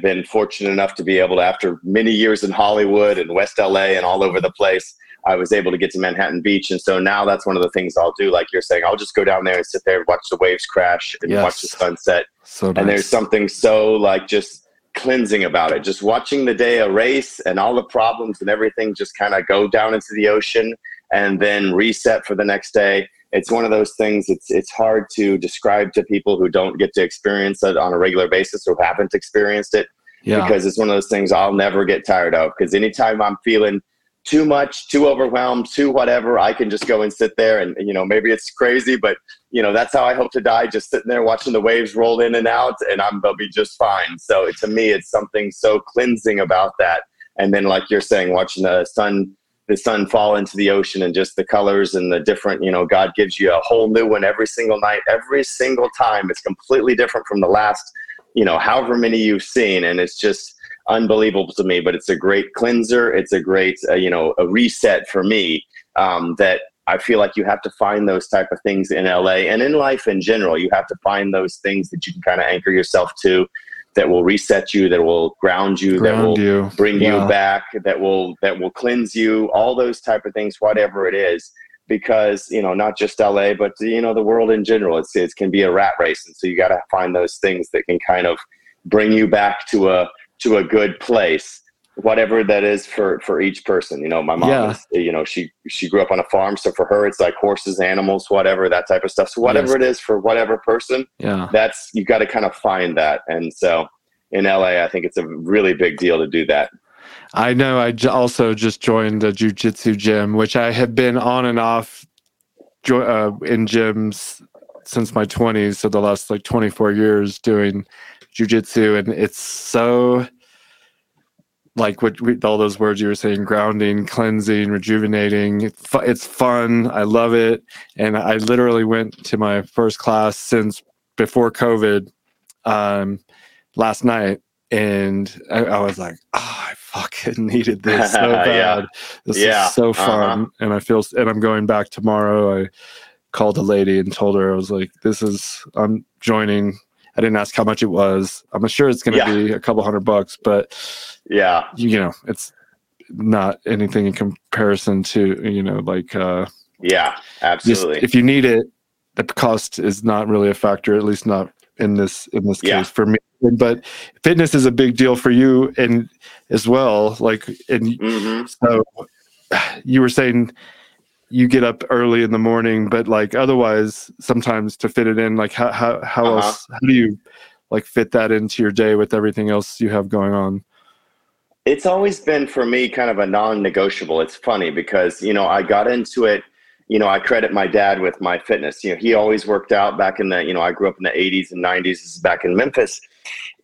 been fortunate enough to be able to, after many years in Hollywood and West L A and all over the place, I was able to get to Manhattan Beach. And so now that's one of the things I'll do. Like you're saying, I'll just go down there and sit there and watch the waves crash and yes. watch the sunset. So nice. And there's something so like just cleansing about it, just watching the day erase and all the problems and everything just kind of go down into the ocean and then reset for the next day. It's one of those things, it's it's hard to describe to people who don't get to experience it on a regular basis or haven't experienced it, yeah. because it's one of those things I'll never get tired of, because anytime I'm feeling too much, too overwhelmed, too whatever, I can just go and sit there and, you know, maybe it's crazy, but, you know, that's how I hope to die, just sitting there watching the waves roll in and out, and I'm they'll be just fine. So to me, it's something so cleansing about that. And then, like you're saying, watching the sun the sun fall into the ocean and just the colors and the different, you know, God gives you a whole new one every single night, every single time. It's completely different from the last, you know, however many you've seen. And it's just unbelievable to me, but it's a great cleanser. It's a great, uh, you know, a reset for me, um, that I feel like you have to find those type of things in L A and in life in general. You have to find those things that you can kind of anchor yourself to, that will reset you, that will ground you, ground that will you. bring yeah. you back, that will that will cleanse you, all those type of things, whatever it is. Because, you know, not just L A, but, you know, the world in general, it's it can be a rat race. And so you got to find those things that can kind of bring you back to a to a good place, whatever that is for, for each person. You know, my mom, yeah. is, you know, she, she grew up on a farm. So for her, it's like horses, animals, whatever, that type of stuff. So whatever yes. it is for whatever person, yeah. that's, you got to kind of find that. And so in L A, I think it's a really big deal to do that. I know. I j- also just joined a jiu-jitsu gym, which I had been on and off jo- uh, in gyms since my twenties. So the last like twenty-four years doing jiu-jitsu, and it's so like what we, all those words you were saying, grounding, cleansing, rejuvenating. It's fun. I love it. And I literally went to my first class since before COVID um, last night. And I, I was like, oh, I fucking needed this so bad. yeah. This yeah. is so fun. Uh-huh. And I feel, and I'm going back tomorrow. I called a lady and told her, I was like, this is, I'm joining. I didn't ask how much it was. I'm sure it's going to yeah. be a couple hundred bucks, but yeah, you know, it's not anything in comparison to, you know, like, uh, yeah, absolutely. Just, if you need it, the cost is not really a factor, at least not in this, in this case yeah. for me. But fitness is a big deal for you and as well. Like, and mm-hmm. so you were saying, you get up early in the morning, but like otherwise sometimes to fit it in, like how, how, how uh-huh. else, how do you like fit that into your day with everything else you have going on? It's always been for me kind of a non-negotiable. It's funny because, you know, I got into it, you know, I credit my dad with my fitness. You know, he always worked out back in the, you know, I grew up in the eighties and nineties. This is back in Memphis.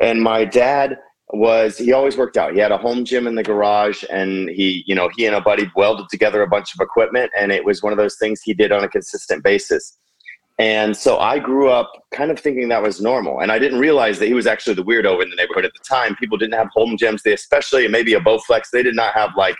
And my dad was, he always worked out. He had a home gym in the garage, and he, you know, he and a buddy welded together a bunch of equipment, and it was one of those things he did on a consistent basis. And so I grew up kind of thinking that was normal, and I didn't realize that he was actually the weirdo in the neighborhood at the time. People didn't have home gyms. They especially, maybe a Bowflex, they did not have like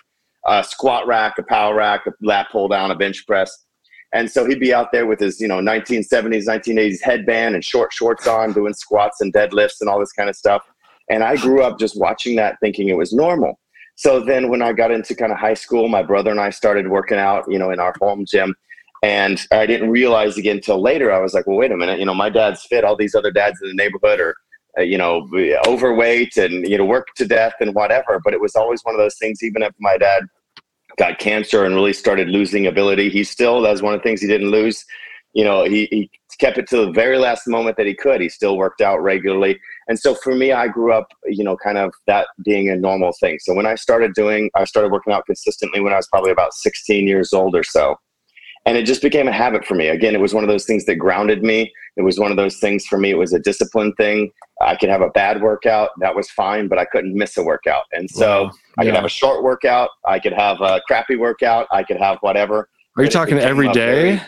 a squat rack, a power rack, a lat pull down, a bench press. And so he'd be out there with his, you know, nineteen seventies, nineteen eighties headband and short shorts on, doing squats and deadlifts and all this kind of stuff. And I grew up just watching that, thinking it was normal. So then when I got into kind of high school, my brother and I started working out, you know, in our home gym. And I didn't realize again until later. I was like, well, wait a minute, you know, my dad's fit. All these other dads in the neighborhood are, uh, you know, overweight and, you know, work to death and whatever. But it was always one of those things, even after my dad got cancer and really started losing ability, he still, that was one of the things he didn't lose. You know, he, he kept it to the very last moment that he could. He still worked out regularly. And so for me, I grew up, you know, kind of that being a normal thing. So when I started doing, I started working out consistently when I was probably about sixteen years old or so. And it just became a habit for me. Again, it was one of those things that grounded me. It was one of those things for me. It was a discipline thing. I could have a bad workout. That was fine, but I couldn't miss a workout. And so wow. I yeah. could have a short workout. I could have a crappy workout. I could have whatever. Are you talking every day? Very,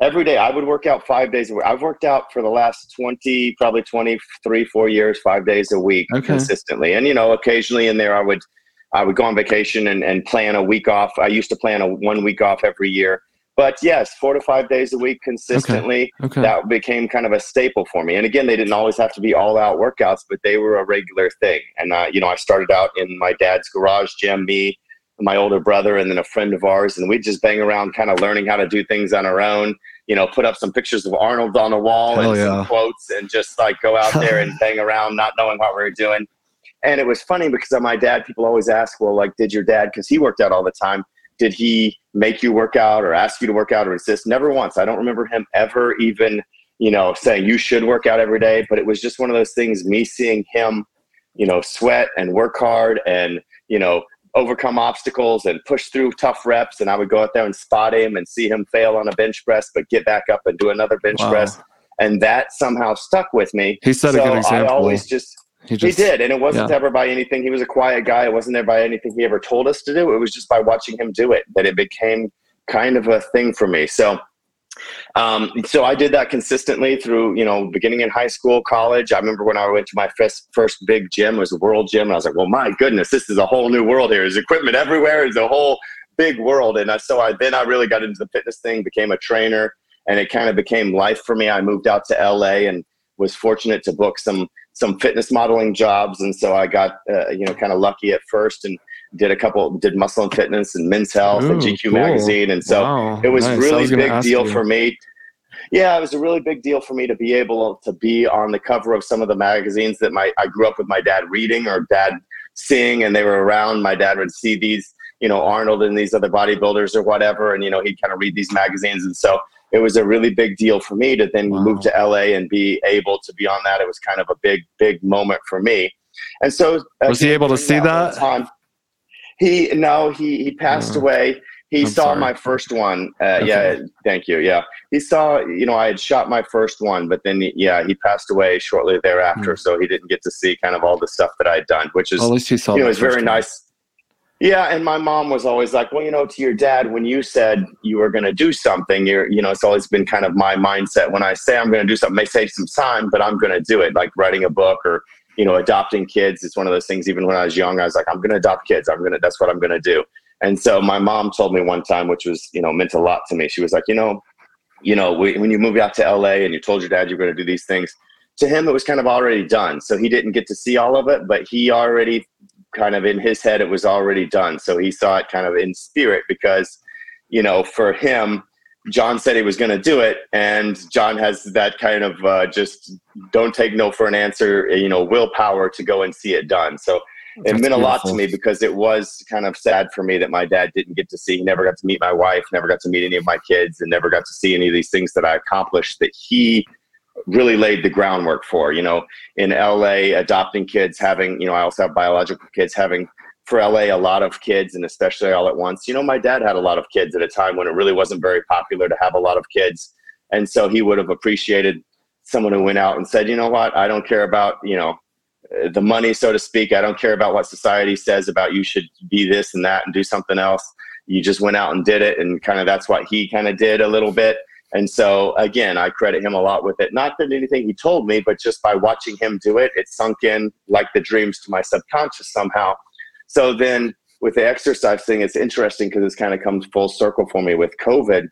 every day. I would work out five days a week. I've worked out for the last twenty, probably twenty-three, four years, five days a week okay. consistently. And, you know, occasionally in there, I would, I would go on vacation and, and plan a week off. I used to plan a one week off every year. But yes, four to five days a week consistently, okay. Okay. that became kind of a staple for me. And again, they didn't always have to be all out workouts, but they were a regular thing. And, uh, you know, I started out in my dad's garage gym, me, my older brother, and then a friend of ours. And we'd just bang around kind of learning how to do things on our own, you know, put up some pictures of Arnold on the wall Hell and yeah. some quotes and just like go out there and bang around not knowing what we were doing. And it was funny because of my dad, people always ask, well, like, did your dad, because he worked out all the time, did he make you work out or ask you to work out or insist? Never once. I don't remember him ever even, you know, saying you should work out every day. But it was just one of those things, me seeing him, you know, sweat and work hard and, you know, overcome obstacles and push through tough reps. And I would go out there and spot him and see him fail on a bench press, but get back up and do another bench wow. press. And that somehow stuck with me. He set so a good example. I always just... He, just, he did. And it wasn't yeah. ever by anything. He was a quiet guy. It wasn't there by anything he ever told us to do. It was just by watching him do it that it became kind of a thing for me. So, um, so I did that consistently through, you know, beginning in high school, college. I remember when I went to my first, first big gym, it was a World Gym. And I was like, well, my goodness, this is a whole new world here. There's equipment everywhere. There's a whole big world. And I, so I, then I really got into the fitness thing, became a trainer, and it kind of became life for me. I moved out to L A and was fortunate to book some, some fitness modeling jobs. And so I got, uh, you know, kind of lucky at first and did a couple, did Muscle and Fitness and Men's Health Ooh, and G Q cool. magazine. And so wow, it was nice. really was big deal you. for me. Yeah, it was a really big deal for me to be able to be on the cover of some of the magazines that my, I grew up with my dad reading or dad seeing, and they were around. My dad would see these, you know, Arnold and these other bodybuilders or whatever. And, you know, he'd kind of read these magazines. And so it was a really big deal for me to then wow. move to L A and be able to be on that. It was kind of a big, big moment for me. And so was he able to see that? Time, he, no, he, he passed oh. away. He I'm saw sorry. my first one. Uh, okay. Yeah. Thank you. Yeah. He saw, you know, I had shot my first one, but then yeah, he passed away shortly thereafter. Mm. So he didn't get to see kind of all the stuff that I had done, which is, well, at least he saw you know, it was very one. nice. Yeah. And my mom was always like, well, you know, to your dad, when you said you were going to do something, you're, you know, it's always been kind of my mindset. When I say I'm going to do something, it may save some time, but I'm going to do it. Like writing a book or, you know, adopting kids. It's one of those things, even when I was young, I was like, I'm going to adopt kids. I'm going to, that's what I'm going to do. And so my mom told me one time, which was, you know, meant a lot to me. She was like, you know, you know, when you moved out to L A and you told your dad you're going to do these things, to him, it was kind of already done. So he didn't get to see all of it, but he already kind of in his head, it was already done. So he saw it kind of in spirit because, you know, for him, John said he was going to do it. And John has that kind of uh, just don't take no for an answer, you know, willpower to go and see it done. So it That's meant beautiful. a lot to me because it was kind of sad for me that my dad didn't get to see, he never got to meet my wife, never got to meet any of my kids, and never got to see any of these things that I accomplished that he really laid the groundwork for, you know, in L A, adopting kids, having, you know, I also have biological kids, having for L A a lot of kids, and especially all at once. You know, my dad had a lot of kids at a time when it really wasn't very popular to have a lot of kids. And so he would have appreciated someone who went out and said, you know what, I don't care about, you know, the money, so to speak. I don't care about what society says about you should be this and that and do something else. You just went out and did it. And kind of that's what he kind of did a little bit. And so, again, I credit him a lot with it. Not that anything he told me, but just by watching him do it, it sunk in like the dreams to my subconscious somehow. So then with the exercise thing, it's interesting because it's kind of comes full circle for me with COVID.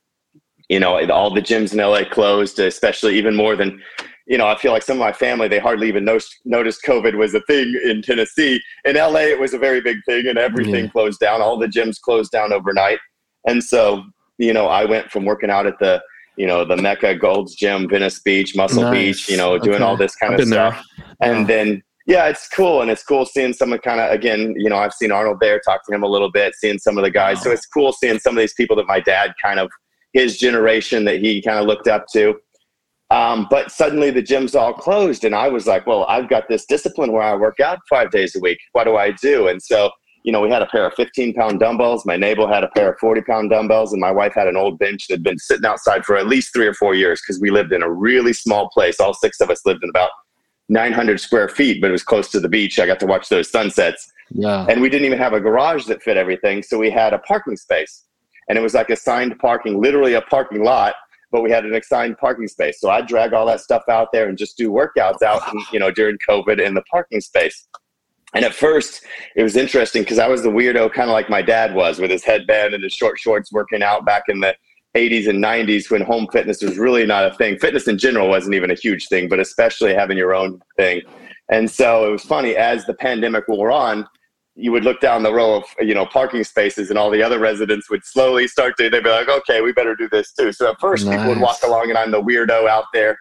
You know, all the gyms in L A closed, especially even more than, you know, I feel like some of my family, they hardly even no- noticed COVID was a thing in Tennessee. In L A, it was a very big thing, and everything yeah. closed down. All the gyms closed down overnight. And so... you know, I went from working out at the, you know, the Mecca, Gold's Gym, Venice Beach, Muscle nice. Beach, you know, doing okay. all this kind I've of stuff. There. And then, yeah, it's cool. And it's cool seeing someone kind of, again, you know, I've seen Arnold there, talk to him a little bit, seeing some of the guys. Wow. So it's cool seeing some of these people that my dad kind of, his generation that he kind of looked up to. Um, but suddenly the gym's all closed. And I was like, well, I've got this discipline where I work out five days a week. What do I do? And so, you know, we had a pair of fifteen pound dumbbells. My neighbor had a pair of forty pound dumbbells, and my wife had an old bench that had been sitting outside for at least three or four years because we lived in a really small place. All six of us lived in about nine hundred square feet, but it was close to the beach. I got to watch those sunsets. Yeah. And we didn't even have a garage that fit everything. So we had a parking space, and it was like assigned parking, literally a parking lot, but we had an assigned parking space. So I'd drag all that stuff out there and just do workouts out, and, you know, during COVID in the parking space. And at first it was interesting because I was the weirdo, kind of like my dad was, with his headband and his short shorts, working out back in the eighties and nineties when home fitness was really not a thing. Fitness in general wasn't even a huge thing, but especially having your own thing. And so it was funny, as the pandemic wore on, you would look down the row of, you know, parking spaces, and all the other residents would slowly start to, they'd be like, okay, we better do this too. So at first nice. people would walk along and I'm the weirdo out there.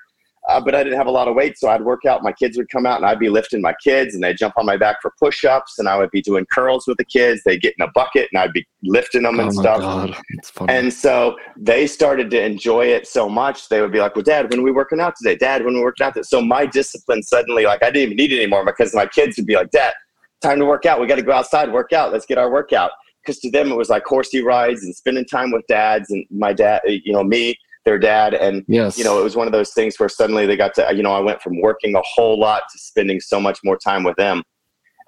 Uh, but I didn't have a lot of weight, so I'd work out. My kids would come out, and I'd be lifting my kids, and they'd jump on my back for push-ups, and I would be doing curls with the kids. They'd get in a bucket, and I'd be lifting them oh and stuff. God. It's funny. And so they started to enjoy it so much, they would be like, well, Dad, when are we working out today? Dad, when are we working out today? So my discipline suddenly, like, I didn't even need it anymore, because my kids would be like, Dad, time to work out. We got to go outside, work out. Let's get our workout. Because to them, it was like horsey rides and spending time with dads and my dad, you know, me. their dad. And, yes. you know, it was one of those things where suddenly they got to, you know, I went from working a whole lot to spending so much more time with them.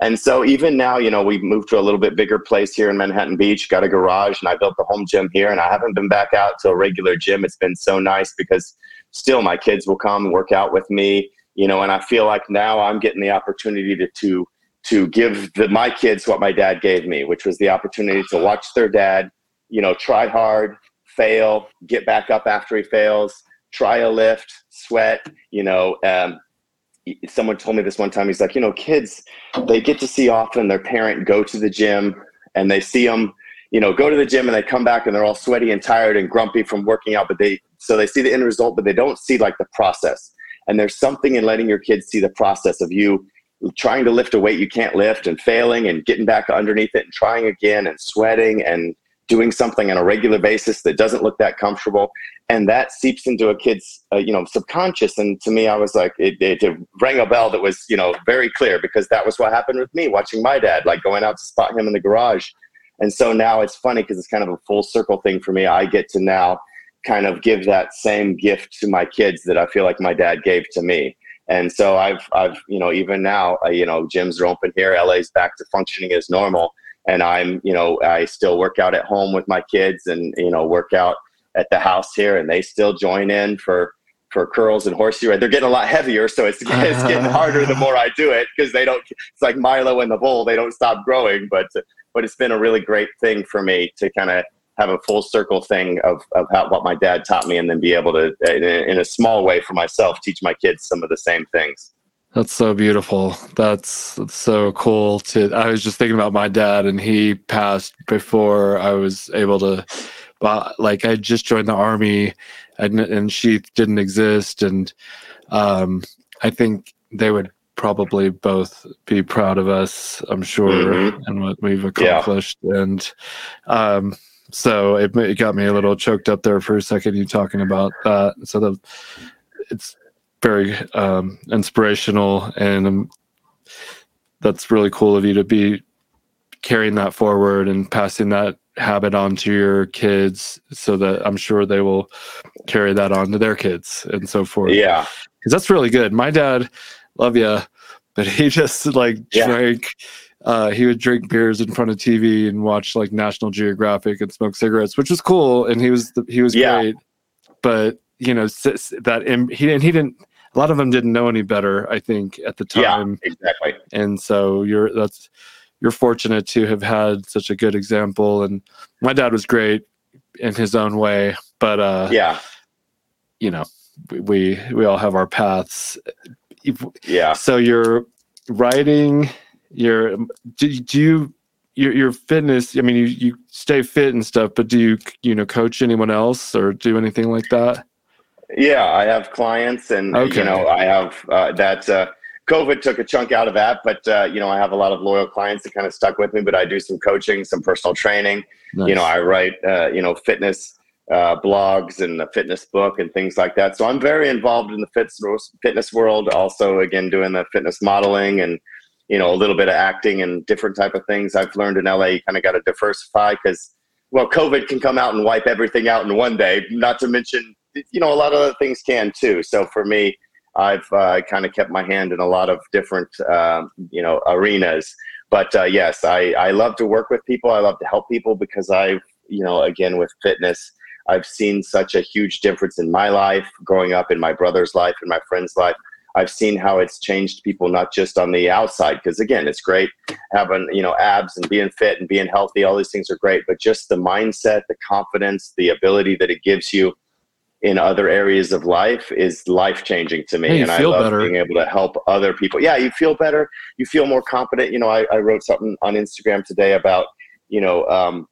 And so even now, you know, we've moved to a little bit bigger place here in Manhattan Beach, got a garage, and I built the home gym here, and I haven't been back out to a regular gym. It's been so nice because still my kids will come and work out with me, you know, and I feel like now I'm getting the opportunity to, to, to give the, my kids what my dad gave me, which was the opportunity to watch their dad, you know, try hard, fail, get back up after he fails, try a lift, sweat. You know, um, someone told me this one time, he's like, you know, kids, they get to see often their parent go to the gym, and they see them, you know, go to the gym, and they come back and they're all sweaty and tired and grumpy from working out. But they, so they see the end result, but they don't see like the process. And there's something in letting your kids see the process of you trying to lift a weight you can't lift, and failing, and getting back underneath it, and trying again, and sweating, and doing something on a regular basis that doesn't look that comfortable. And that seeps into a kid's, uh, you know, subconscious. And to me, I was like, it, it, it rang a bell that was, you know, very clear, because that was what happened with me watching my dad, like going out to spot him in the garage. And so now it's funny because it's kind of a full circle thing for me. I get to now kind of give that same gift to my kids that I feel like my dad gave to me. And so I've, I've, you know, even now, uh, you know, gyms are open here. L A's back to functioning as normal. And I'm, you know, I still work out at home with my kids, and, you know, work out at the house here, and they still join in for, for curls and horsey ride. They're getting a lot heavier, so it's, it's getting harder the more I do it, because they don't, it's like Milo in the bowl. They don't stop growing, but, but it's been a really great thing for me to kind of have a full circle thing of, of how, what my dad taught me, and then be able to, in a, in a small way for myself, teach my kids some of the same things. That's so beautiful. That's, that's so cool. To I was just thinking about my dad, and he passed before I was able to, but like I just joined the army, and and she didn't exist, and um, I think they would probably both be proud of us, I'm sure, mm-hmm. and what we've accomplished. Yeah. And um, so it, it got me a little choked up there for a second. You talking about that? So the it's. very um, inspirational, and um, that's really cool of you to be carrying that forward and passing that habit on to your kids, so that I'm sure they will carry that on to their kids and so forth. Yeah. Because that's really good. My dad, love you, but he just like yeah. drank, uh, he would drink beers in front of T V and watch like National Geographic and smoke cigarettes, which was cool. And he was, the, he was yeah. great, but you know, that and he didn't, he didn't, a lot of them didn't know any better, I think, at the time. Yeah, exactly. And so you're, that's, you're fortunate to have had such a good example. And my dad was great in his own way, but, uh, yeah, you know, we, we all have our paths. Yeah. So you're writing your, do, do you your your fitness, I mean, you, you stay fit and stuff, but do you, you know, coach anyone else or do anything like that? Yeah, I have clients and, okay. you know, I have uh, that uh, COVID took a chunk out of that, but, uh, you know, I have a lot of loyal clients that kind of stuck with me, but I do some coaching, some personal training. Nice. You know, I write, uh, you know, fitness uh, blogs and a fitness book and things like that. So I'm very involved in the fitness fitness world. Also, again, doing the fitness modeling and, you know, a little bit of acting and different type of things I've learned in L A. You kind of got to diversify because, well, COVID can come out and wipe everything out in one day, not to mention, you know, a lot of other things can too. So for me, I've uh, kind of kept my hand in a lot of different, uh, you know, arenas. But uh, yes, I, I love to work with people. I love to help people because I've, you know, again, with fitness, I've seen such a huge difference in my life growing up, in my brother's life, in my friend's life. I've seen how it's changed people, not just on the outside, because again, it's great having, you know, abs and being fit and being healthy. All these things are great, but just the mindset, the confidence, the ability that it gives you in other areas of life is life-changing to me. Hey, and I love better. being able to help other people. Yeah, you feel better. You feel more confident. You know, I, I wrote something on Instagram today about, you know, um,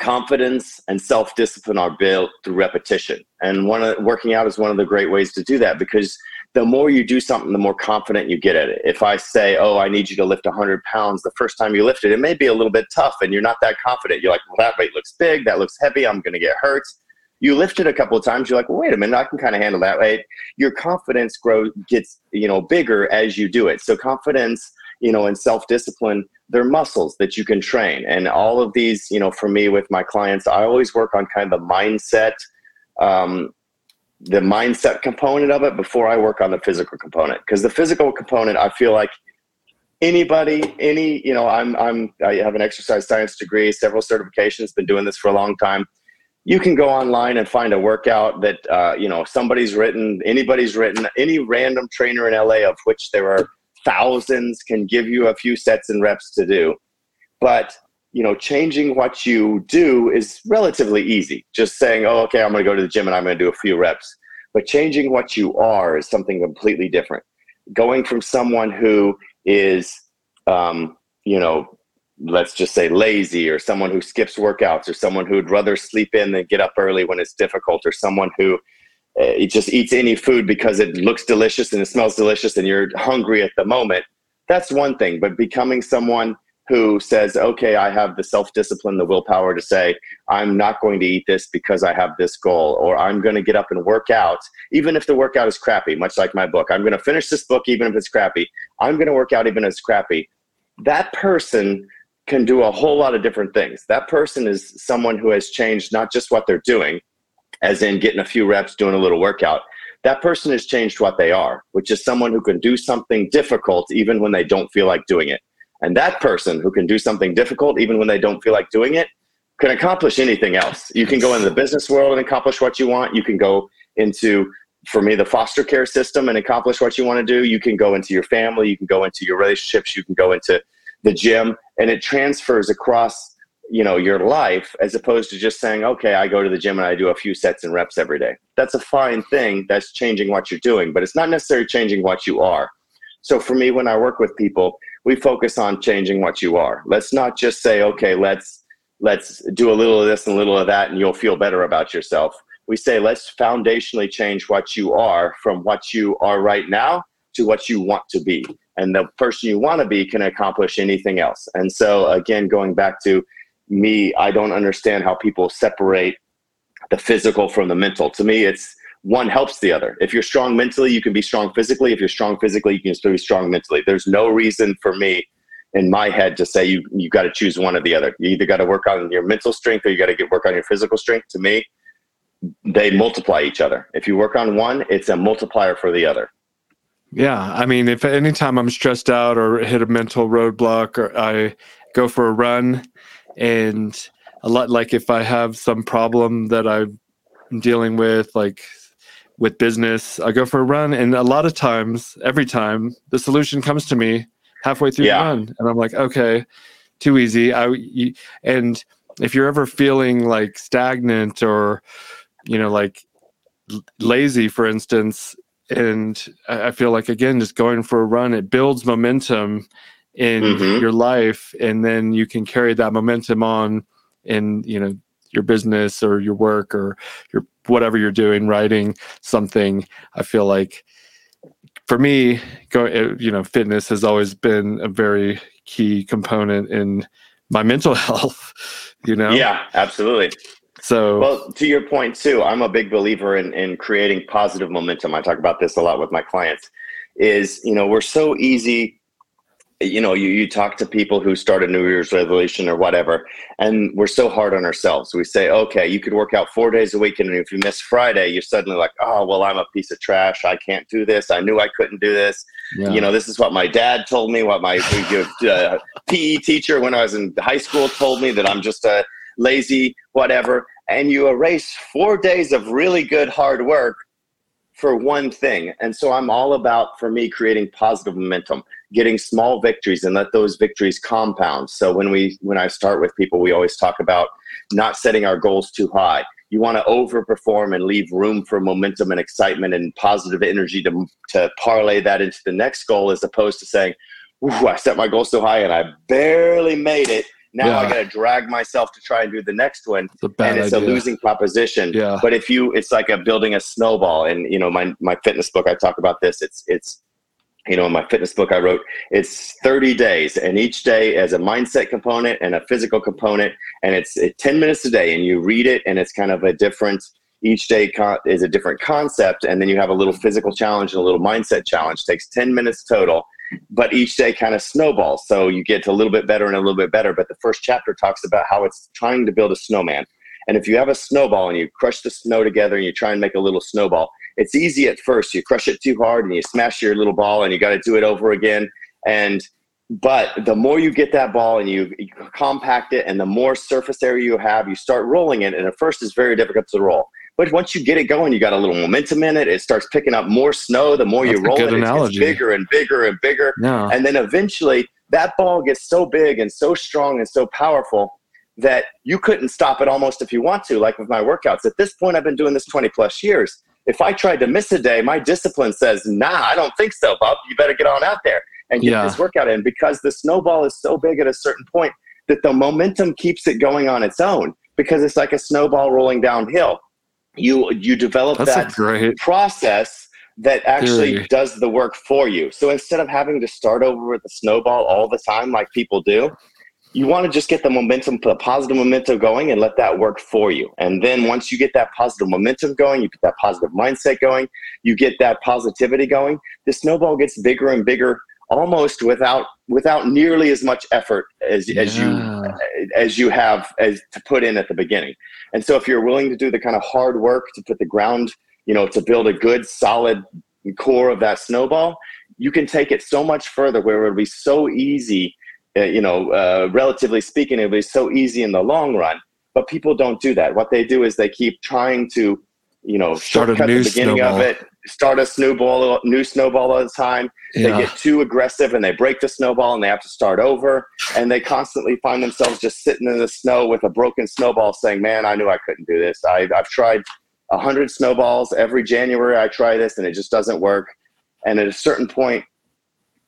confidence and self-discipline are built through repetition. And one of, working out is one of the great ways to do that, because the more you do something, the more confident you get at it. If I say, oh, I need you to lift one hundred pounds, the first time you lift it, it may be a little bit tough and you're not that confident. You're like, well, that weight looks big. That looks heavy. I'm going to get hurt. You lift it a couple of times, you're like, well, wait a minute, I can kind of handle that, right? Your confidence grows, gets, you know, bigger as you do it. So confidence, you know, and self-discipline, they're muscles that you can train. And all of these, you know, for me with my clients, I always work on kind of the mindset, um, the mindset component of it before I work on the physical component. Because the physical component, I feel like anybody, any, you know, I'm, I'm, I have an exercise science degree, several certifications, been doing this for a long time. You can go online and find a workout that, uh, you know, somebody's written, anybody's written, any random trainer in L A, of which there are thousands, can give you a few sets and reps to do. But, you know, changing what you do is relatively easy. Just saying, oh, okay, I'm going to go to the gym and I'm going to do a few reps. But changing what you are is something completely different. Going from someone who is, um, you know, let's just say lazy, or someone who skips workouts, or someone who'd rather sleep in than get up early when it's difficult, or someone who uh, just eats any food because it looks delicious and it smells delicious and you're hungry at the moment. That's one thing. But becoming someone who says, okay, I have the self-discipline, the willpower to say, I'm not going to eat this because I have this goal, or I'm going to get up and work out, even if the workout is crappy, much like my book. I'm going to finish this book even if it's crappy. I'm going to work out even if it's crappy. That person can do a whole lot of different things. That person is someone who has changed not just what they're doing, as in getting a few reps, doing a little workout. That person has changed what they are, which is someone who can do something difficult even when they don't feel like doing it. And that person who can do something difficult even when they don't feel like doing it can accomplish anything else. You can go into the business world and accomplish what you want. You can go into, for me, the foster care system and accomplish what you want to do. You can go into your family. You can go into your relationships. You can go into the gym, and it transfers across, you know, your life, as opposed to just saying, okay, I go to the gym and I do a few sets and reps every day. That's a fine thing. That's changing what you're doing, but it's not necessarily changing what you are. So for me, when I work with people, we focus on changing what you are. Let's not just say, okay, let's, let's do a little of this and a little of that and you'll feel better about yourself. We say, let's foundationally change what you are from what you are right now to what you want to be. And the person you want to be can accomplish anything else. And so, again, going back to me, I don't understand how people separate the physical from the mental. To me, it's one helps the other. If you're strong mentally, you can be strong physically. If you're strong physically, you can still be strong mentally. There's no reason for me in my head to say you you got to choose one or the other. You either got to work on your mental strength or you got to get work on your physical strength. To me, they multiply each other. If you work on one, it's a multiplier for the other. Yeah. I mean, if anytime I'm stressed out or hit a mental roadblock, or I go for a run, and a lot, like if I have some problem that I'm dealing with, like with business, I go for a run. And a lot of times, every time the solution comes to me halfway through yeah. the run, and I'm like, okay, too easy. I, you, and if you're ever feeling like stagnant or, you know, like lazy, for instance, and I feel like, again, just going for a run, it builds momentum in mm-hmm. your life, and then you can carry that momentum on in, you know, your business or your work or your whatever you're doing, writing something. I feel like for me, go, you know, fitness has always been a very key component in my mental health, you know? Yeah, absolutely. So, well, to your point too, I'm a big believer in, in creating positive momentum. I talk about this a lot with my clients is, you know, we're so easy, you know, you, you talk to people who start a New Year's resolution or whatever, and we're so hard on ourselves. We say, okay, you could work out four days a week. And if you miss Friday, you're suddenly like, oh, well, I'm a piece of trash. I can't do this. I knew I couldn't do this. Yeah. You know, this is what my dad told me, what my uh, P E teacher when I was in high school told me, that I'm just a lazy, whatever. And you erase four days of really good hard work for one thing. And so I'm all about, for me, creating positive momentum, getting small victories, and let those victories compound. So when we, when I start with people, we always talk about not setting our goals too high. You want to overperform and leave room for momentum and excitement and positive energy to, to parlay that into the next goal, as opposed to saying, ooh, I set my goal so high and I barely made it. Now yeah. I got to drag myself to try and do the next one. It's and it's idea. a losing proposition. Yeah. But if you, it's like a building a snowball. And, you know, my, my fitness book, I talk about this. It's, it's, you know, in my fitness book I wrote, it's thirty days, and each day has a mindset component and a physical component. And it's ten minutes a day, and you read it, and it's kind of a different, each day con- is a different concept. And then you have a little physical challenge and a little mindset challenge. It takes ten minutes total. But each day kind of snowballs. So you get a little bit better and a little bit better. But the first chapter talks about how it's trying to build a snowman. And if you have a snowball and you crush the snow together and you try and make a little snowball, it's easy at first. You crush it too hard and you smash your little ball and you got to do it over again. And but the more you get that ball and you, you compact it, and the more surface area you have, you start rolling it. And at first it's very difficult to roll. But once you get it going, you got a little momentum in it. It starts picking up more snow. The more That's you roll it, it gets bigger and bigger and bigger. Yeah. And then eventually that ball gets so big and so strong and so powerful that you couldn't stop it almost if you want to, like with my workouts. At this point, I've been doing this twenty plus years. If I tried to miss a day, my discipline says, nah, I don't think so, Bob. You better get on out there and get yeah. this workout in, because the snowball is so big at a certain point that the momentum keeps it going on its own, because it's like a snowball rolling downhill. You you develop That's that process that actually theory. does the work for you. So instead of having to start over with the snowball all the time like people do, you want to just get the momentum, the positive momentum going, and let that work for you. And then once you get that positive momentum going, you get that positive mindset going, you get that positivity going, the snowball gets bigger and bigger, almost without without nearly as much effort as yeah. as you as you have as to put in at the beginning. And so if you're willing to do the kind of hard work to put the ground, you know, to build a good solid core of that snowball, you can take it so much further, where it'll be so easy, uh, you know, uh, relatively speaking, it'll be so easy in the long run. But people don't do that. What they do is they keep trying to, you know, start shortcut the beginning snowball. of it, start a snowball, new snowball all the time. Yeah. They get too aggressive and they break the snowball and they have to start over. And they constantly find themselves just sitting in the snow with a broken snowball saying, man, I knew I couldn't do this. I, I've tried a hundred snowballs. Every January I try this and it just doesn't work. And at a certain point,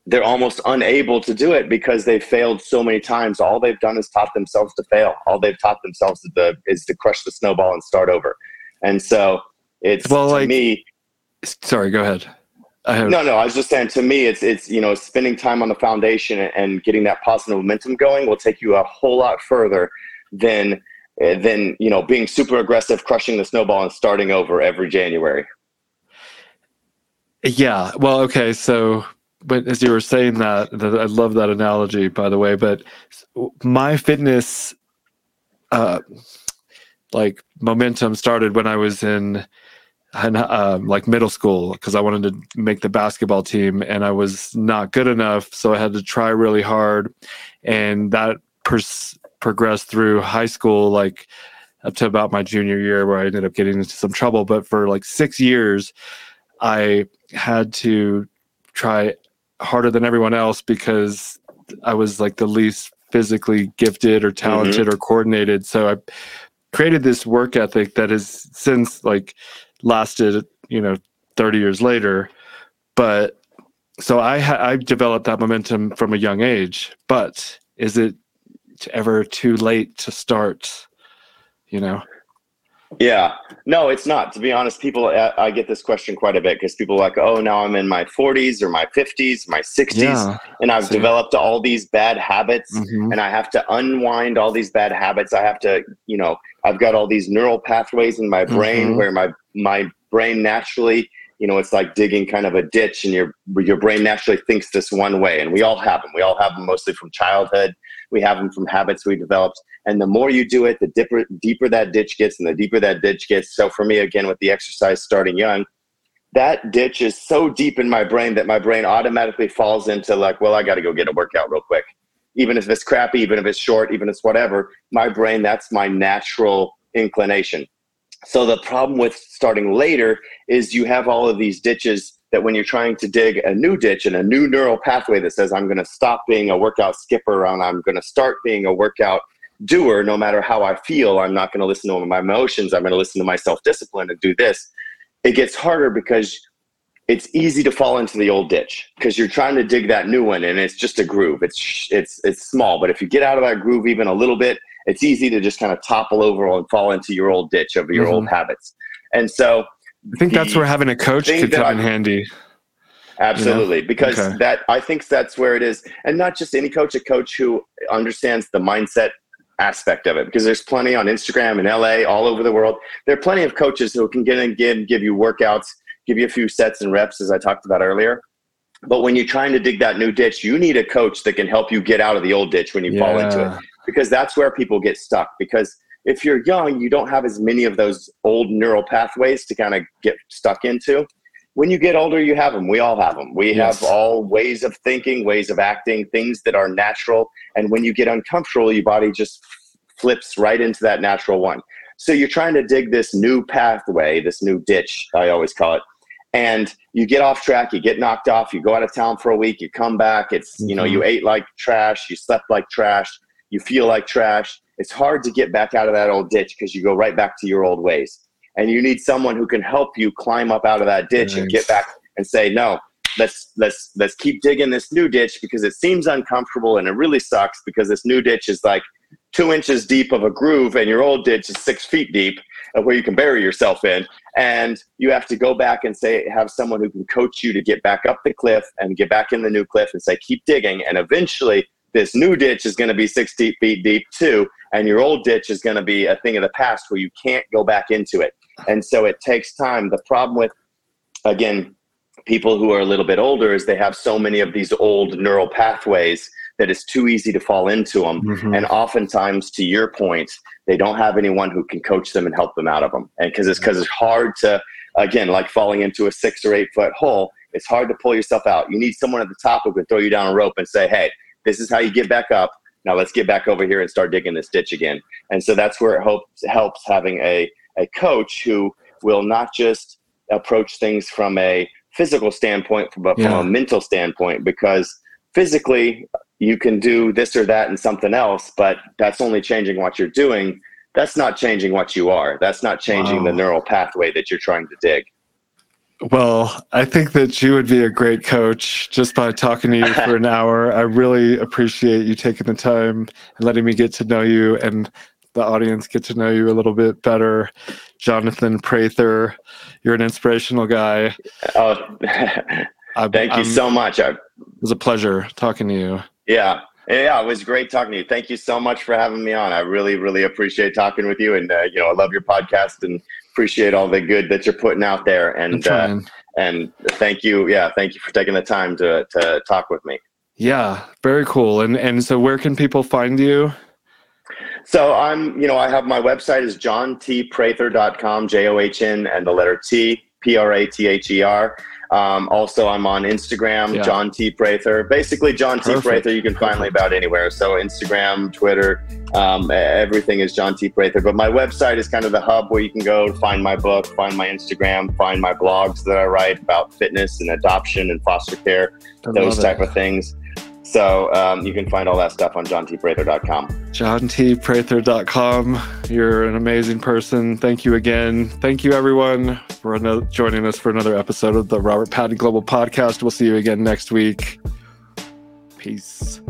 they're almost unable to do it because they've failed so many times. All they've done is taught themselves to fail. All they've taught themselves to do is to crush the snowball and start over. And so it's well, to like, me. Sorry, go ahead. I have, no, no, I was just saying, to me, it's, it's, you know, spending time on the foundation and getting that positive momentum going will take you a whole lot further than, than, you know, being super aggressive, crushing the snowball and starting over every January. Yeah. Well, okay. So, but as you were saying that, I love that analogy, by the way, but my fitness, uh, like momentum started when I was in uh, like middle school, because I wanted to make the basketball team and I was not good enough. So I had to try really hard, and that pers- progressed through high school, like up to about my junior year, where I ended up getting into some trouble. But for like six years, I had to try harder than everyone else because I was like the least physically gifted or talented mm-hmm. or coordinated. So I created this work ethic that has since like lasted, you know, thirty years later. But so I ha- I developed that momentum from a young age, but is it ever too late to start, you know? Yeah, no, it's not. To be honest, people, I get this question quite a bit because people are like, oh, now I'm in my forties or my fifties, my sixties, yeah, and I've developed all these bad habits, mm-hmm. and I have to unwind all these bad habits. I have to, you know, I've got all these neural pathways in my brain mm-hmm. where my my brain naturally, you know, it's like digging kind of a ditch, and your your brain naturally thinks this one way, and we all have them. We all have them mostly from childhood. We have them from habits we developed. And the more you do it, the deeper, deeper that ditch gets and the deeper that ditch gets. So for me, again, with the exercise starting young, that ditch is so deep in my brain that my brain automatically falls into like, well, I got to go get a workout real quick. Even if it's crappy, even if it's short, even if it's whatever, my brain, that's my natural inclination. So the problem with starting later is you have all of these ditches that when you're trying to dig a new ditch and a new neural pathway that says, I'm going to stop being a workout skipper and I'm going to start being a workout doer, no matter how I feel, I'm not going to listen to my emotions. I'm going to listen to my self-discipline and do this. It gets harder because it's easy to fall into the old ditch because you're trying to dig that new one and it's just a groove. It's, it's, it's small, but if you get out of that groove even a little bit, it's easy to just kind of topple over and fall into your old ditch of your mm-hmm. old habits. And so I think that's where having a coach could come I, in handy. Absolutely. You know? Because okay. that, I think that's where it is. And not just any coach, a coach who understands the mindset aspect of it, because there's plenty on Instagram in L A, all over the world. There are plenty of coaches who can get in and give, give you workouts, give you a few sets and reps, as I talked about earlier. But when you're trying to dig that new ditch, you need a coach that can help you get out of the old ditch when you yeah. fall into it, because that's where people get stuck. Because if you're young, you don't have as many of those old neural pathways to kind of get stuck into. When you get older, you have them. We all have them. We yes. have all ways of thinking, ways of acting, things that are natural. And when you get uncomfortable, your body just flips right into that natural one. So you're trying to dig this new pathway, this new ditch, I always call it. And you get off track, you get knocked off, you go out of town for a week, you come back. It's, mm-hmm. you know, you ate like trash, you slept like trash, you feel like trash. It's hard to get back out of that old ditch because you go right back to your old ways. And you need someone who can help you climb up out of that ditch nice. and get back and say, no, let's let's let's keep digging this new ditch because it seems uncomfortable and it really sucks because this new ditch is like two inches deep of a groove and your old ditch is six feet deep of where you can bury yourself in. And you have to go back and say, have someone who can coach you to get back up the cliff and get back in the new cliff and say, keep digging. And eventually this new ditch is going to be six deep, feet deep too. And your old ditch is going to be a thing of the past where you can't go back into it. And so it takes time. The problem with, again, people who are a little bit older is they have so many of these old neural pathways that it's too easy to fall into them. Mm-hmm. And oftentimes, to your point, they don't have anyone who can coach them and help them out of them. And because it's, because it's hard to, again, like falling into a six or eight foot hole, it's hard to pull yourself out. You need someone at the top who can throw you down a rope and say, hey, this is how you get back up. Now let's get back over here and start digging this ditch again. And so that's where it helps, helps having a, a coach who will not just approach things from a physical standpoint, but from yeah. a mental standpoint, because physically you can do this or that and something else, but that's only changing what you're doing. That's not changing what you are. That's not changing wow. the neural pathway that you're trying to dig. Well, I think that you would be a great coach just by talking to you for an hour. I really appreciate you taking the time and letting me get to know you and the audience get to know you a little bit better. Jonathan Prather, you're an inspirational guy. Oh, Thank I'm, you so much. I, it was a pleasure talking to you. Yeah. Yeah, it was great talking to you. Thank you so much for having me on. I really, really appreciate talking with you. And, uh, you know, I love your podcast and appreciate all the good that you're putting out there. And uh, and thank you. Yeah, thank you for taking the time to to talk with me. Yeah, very cool. And and so where can people find you? So I'm, you know, I have my website is john t prather dot com, J O H N and the letter T, P R A T H E R. Um, also, I'm on Instagram, yeah. John T. Prather. Basically, John Perfect. T. Prather, you can Perfect. find me about anywhere. So Instagram, Twitter, um, everything is John T. Prather. But my website is kind of the hub where you can go to find my book, find my Instagram, find my blogs that I write about fitness and adoption and foster care, I those type it. of things. So um, you can find all that stuff on john t prather dot com. john t prather dot com. You're an amazing person. Thank you again. Thank you, everyone, for another, joining us for another episode of the Robert Patton Global Podcast. We'll see you again next week. Peace.